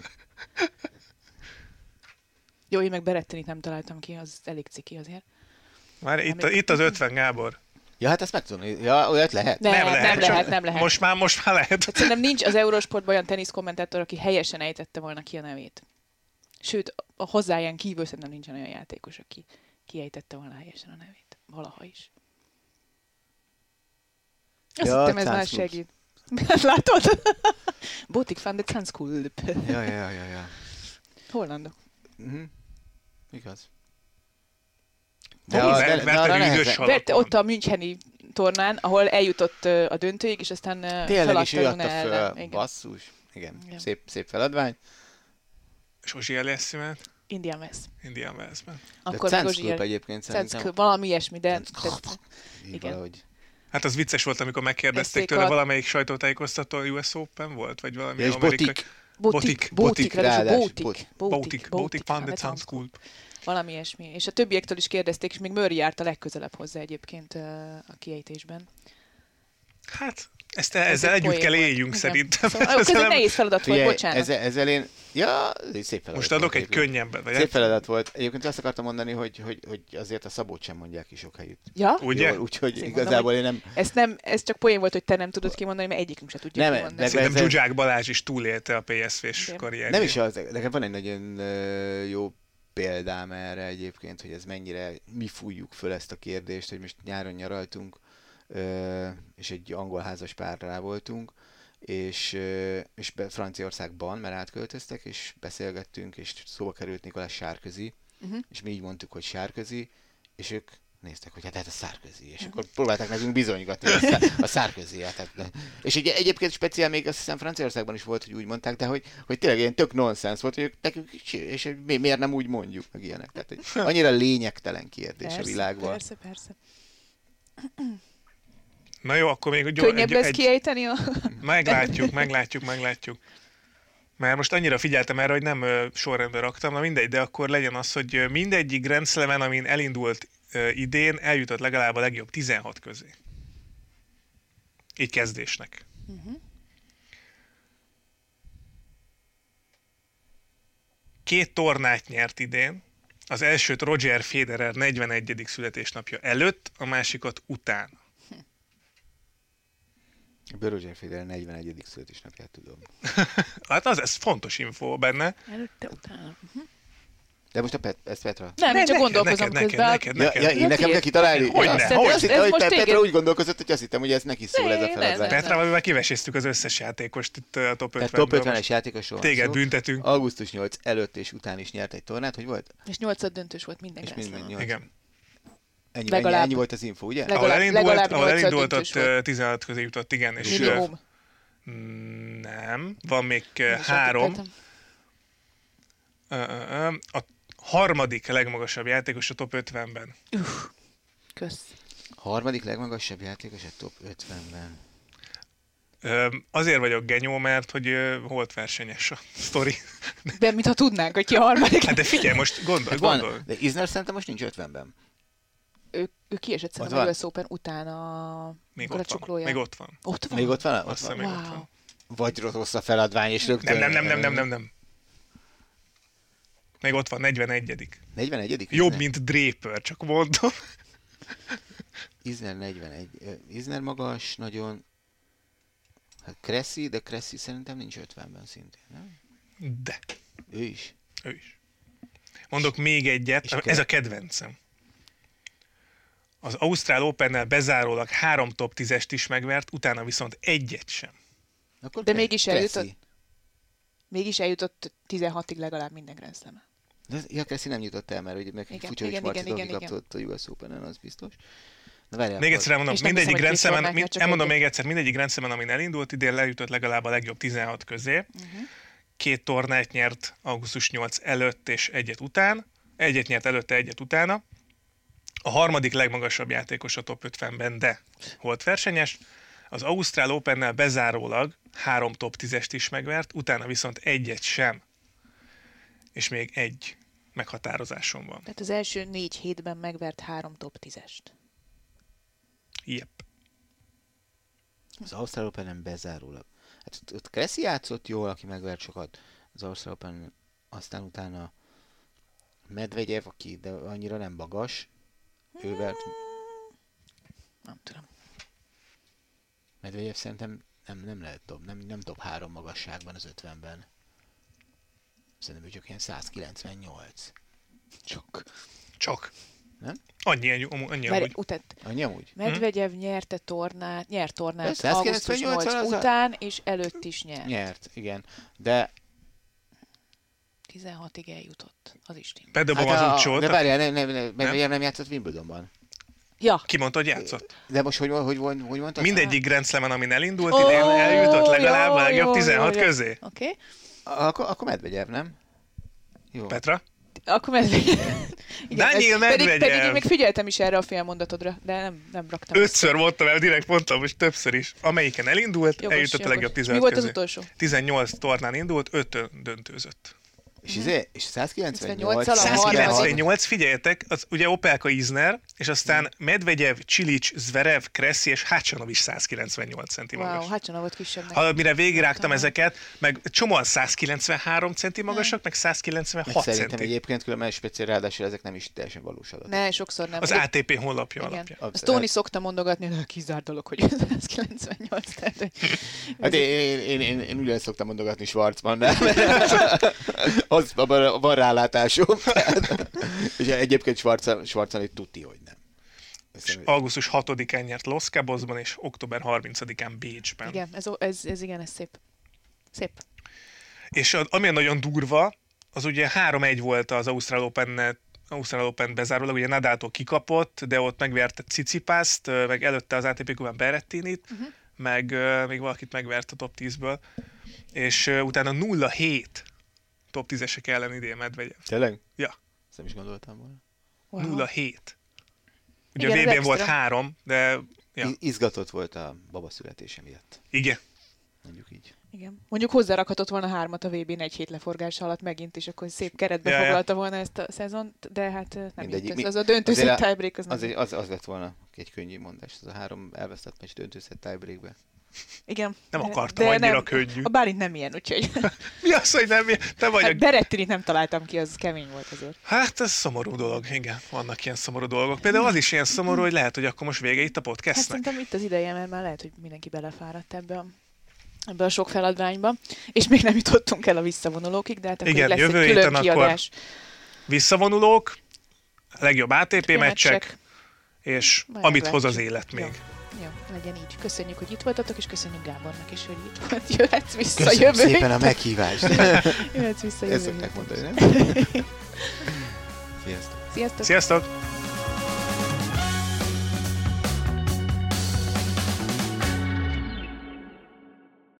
Jó, én meg Berrettinit nem találtam ki, az elég ciki azért. Már itt az 50, Gábor. Ja, hát ezt meg tudom. Ja, olyat lehet. Nem lehet. Most már lehet. Hát szerintem nincs az Eurosportban olyan teniszkommentátor, aki helyesen ejtette volna ki a nevét. Sőt, a hozzáján kívül szerintem nincsen olyan játékos, aki kiejtette volna helyesen a nevét. Valaha is. Azt hittem, ez már segít. Látod? Botic van de Zandschulp. Ja. Hollandok. Mm-hmm. Igaz. Verte ott a müncheni tornán, ahol eljutott a döntőig, és aztán Tényleg is ő adta föl. Basszus. Igen. Szép feladvány. És Auger-Aliassime? Indian Wells-ben. Akkor meg Auger-Aliassime egyébként szerintem. Valami ilyesmi, de... Igen. Hát az vicces volt, amikor megkérdezték tőle, valamelyik sajtótájékoztató a US Open volt, vagy valami amerikai... Botic van de Zandschulp. Valami ilyesmi. És a többiektől is kérdezték, és még Murray járt a legközelebb hozzá egyébként a kiejtésben. Hát, ezzel együtt kell éljünk szerintem. Szóval, ez egy nehéz feladat volt, bocsánat. Ezzel én... Ja, szép feladat. Most adok egy könnyebben. Szép feladat volt. Egyébként azt akartam mondani, hogy azért a Szabót sem mondják ki sok helyütt. Ja? Ugye? Úgyhogy igazából én nem... Ez csak poén volt, hogy te nem tudod kimondani, mert egyikünk se tudja kimondani. Szerintem Zsuzsák Balázs is túlélte a PSV-s karrierjét. Nem is az. Nekem van egy nagyon jó példám erre egyébként, hogy ez mennyire mi fújjuk föl ezt a kérdést, hogy most nyáron nyaraltunk, és egy angol házas párral voltunk, és Franciaországban, mert átköltöztek, és beszélgettünk, és szóba került Nicolas Sarkozy, és mi így mondtuk, hogy Sarkozy, és ők néztek, hogy hát a Sarkozy, és akkor próbálták nekünk bizonygatni a Sarkozy-et. És egyébként speciál még azt hiszem Franciaországban is volt, hogy úgy mondták, de hogy tényleg ilyen tök nonsens volt, hogy ők nekünk, és miért nem úgy mondjuk, meg ilyenek. Tehát annyira lényegtelen kérdés persze, a világban. Persze. Na jó, akkor még... Könnyebb lesz kiejteni a... Meglátjuk. Mert most annyira figyeltem erre, hogy nem sorrendbe raktam, na mindegy, de akkor legyen az, hogy mindegyik Grand Slamen, amin elindult idén, eljutott legalább a legjobb 16 közé. Így kezdésnek. Uh-huh. 2 tornát nyert idén. Az elsőt Roger Federer 41. születésnapja előtt, a másikat után. Roger Federer 41. születésnapját tudom. Hát ez fontos info benne. Előtte, utána. De most ezt Petra? Nem, csak gondolkozom közben. Neked. Ja, nekem kell kitalálni? Hogy Petra úgy gondolkozott, hogy azt hittem, hogy ez neki szól ez a feladat. Petra, mivel kiveséztük az összes játékost itt a top 50-ben. Top 50-es játékosról téged büntetünk. Augusztus 8 előtt és után is nyert egy tornát, hogy volt? És 8 döntős volt minden. Igen. Ennyi volt az info, ugye? Ahol elindult, ott 16 közé jutott, igen. Minimum. Nem, van még 3. A harmadik legmagasabb játékos a top 50-ben. Kösz. Harmadik legmagasabb játékos a top 50-ben. Azért vagyok genyó, mert hogy holt versenyes a sztori. De mintha tudnánk, hogy ki a harmadik. Hát de figyelj, most gondolj. De Isner szerintem most nincs 50-ben. Ő kiesett szerintem a US Open után a galacsonklója. Még ott van. Ott van? Még ott van? Ott van. Wow. Ott van. Vagy rossz a feladvány, és rögtön... Nem. Még ott van, 41. 41? Jobb, mint Draper, csak mondom. Isner 41. Isner magas, nagyon... Hát Cressy, de Cressy szerintem nincs 50-ben szintén, nem? De. Ő is. Mondok még egyet, ez a kedvencem. Az Ausztrál Opennel bezárólag 3 top 10-est is megvert, utána viszont egyet sem. Akkor de mégis eljutott 16-ig legalább minden Grand Slam-en. Ja, Cressy nem jutott el, mert ugye meg Fucsovics Marcitovki kaptott a US Openen, az biztos. Várjál, még egyszer elmondom, mindegyik Grand Slamen, amin elindult idén, lejutott legalább a legjobb 16 közé. Uh-huh. 2 tornát nyert augusztus 8 előtt és egyet után. Egyet nyert előtte, egyet utána. A harmadik legmagasabb játékos a top 50-ben, de holt versenyes. Az Ausztrál Opennel bezárólag 3 top 10-est is megvert, utána viszont egyet sem. És még egy meghatározásom van. Tehát az első 4 hétben megvert 3 top 10-est. Yep. Az Ausztrál Openen bezárólag. Hát ott Cressy játszott jól, aki megvert sokat az Ausztrál Openen, aztán utána Medvegyev, aki de annyira nem magas, ő vert... Nem tudom. Medvegyev szerintem nem lehet dob, nem dob 3 magasságban az 50-ben. Szerintem ő csak ilyen 198. Csak. Nem? Annyi amúgy. Medvegyev nyert tornát augusztus 8 után, és előtt is nyert. Nyert, igen. De 16-ig eljutott. Az is tényleg. Bedobom az útcsót. De várjál, nem játszott Wimbledonban. Ja. Ki mondta, hogy játszott? De most hogy mondtad? Mindegyik Grand Slamen, amin elindult, idén eljutott legalább a legjobb 16 közé. Oké. Akkor Medvegyev, nem? Jó. Petra? Akkor Medvegyev. Daniil Medvegyev! Pedig én még figyeltem is erre a félmondatodra, de nem raktam. 5-ször mondtam el, direkt mondtam, most többször is. Amelyiken elindult, jogos, eljutott jogos. A legjobb 16 közé. Mi volt az utolsó? 18 tornán indult, 5-ön döntőzött. És 198, figyeljetek, az ugye Opelka Isner, és aztán Medvegyev, Csilics, Zverev, Cressy és Hácsanov is 198 cm magas. Wow, Hácsanov volt kisebbnek. Mire végigrágtam ezeket, meg csomóan 193 cm magasak, meg 196 cm. Szerintem egyébként különben speciál, ráadásul ezek nem is teljesen valós adat. Ne, sokszor nem. Az ATP honlapja alapja. Azt Toni szokta mondogatni, hogy kizárt dolog, hogy 198. Hát én ugyanis szoktam mondogatni Schwarzman, de... Az van rálátásom. És egyébként Schwarzman itt tuti, hogy nem. Augusztus 6-án nyert Los Cabosban, és október 30-án Bécsben. Igen, ez szép. Szép. És ami nagyon durva, az ugye 3-1 volt az Ausztrál Open bezárólag, ugye Nadaltól kikapott, de ott megverte Tsitsipaszt, meg előtte az ATP Kuban Berrettinit, meg még valakit megvert a top 10-ből, és utána 0-7 top 10-esek ellen idén Medvegyev. Tényleg? Ja. Ezt nem is gondoltam volna. Wow. 0-7. Ugye igen, a VB-n volt 3, de... Ja. Izgatott volt a baba születése miatt. Igen. Mondjuk így. Igen. Mondjuk hozzárakhatott volna 3-at a VB-n egy hét leforgása alatt megint, és akkor szép keretbe foglalta volna ezt a szezont, de hát nem jött össze. Az a döntőszett tiebreak az lett volna egy könnyű mondás. Az a 3 elvesztett meccs döntőszett tiebreakbe. Igen. Nem akartam, annyira nem, könnyű. A Bálint nem ilyen, úgyhogy... Mi az, hogy nem ilyen? Te vagy hát Berrettinit nem találtam ki, az kemény volt azért. Hát ez szomorú dolog, igen. Vannak ilyen szomorú dolgok. Például az is ilyen szomorú, hogy lehet, hogy akkor most vége itt a podcastnek. Hát szerintem itt az ideje, mert már lehet, hogy mindenki belefáradt ebbe a sok feladványba. És még nem jutottunk el a visszavonulókig, de hát akkor igen, lesz jövő egy külön kiadás. Visszavonulók, legjobb ATP meccsek, és majd amit hoz az élet még. Jó. Jó, legyen így. Köszönjük, hogy itt voltatok, és köszönjük Gábornak is, hogy itt volt. Jöhetsz vissza jövő héten. Köszönöm szépen a meghívást. Jöhetsz vissza jövő héten. Ezt szokták mondani, nem? Sziasztok. Sziasztok.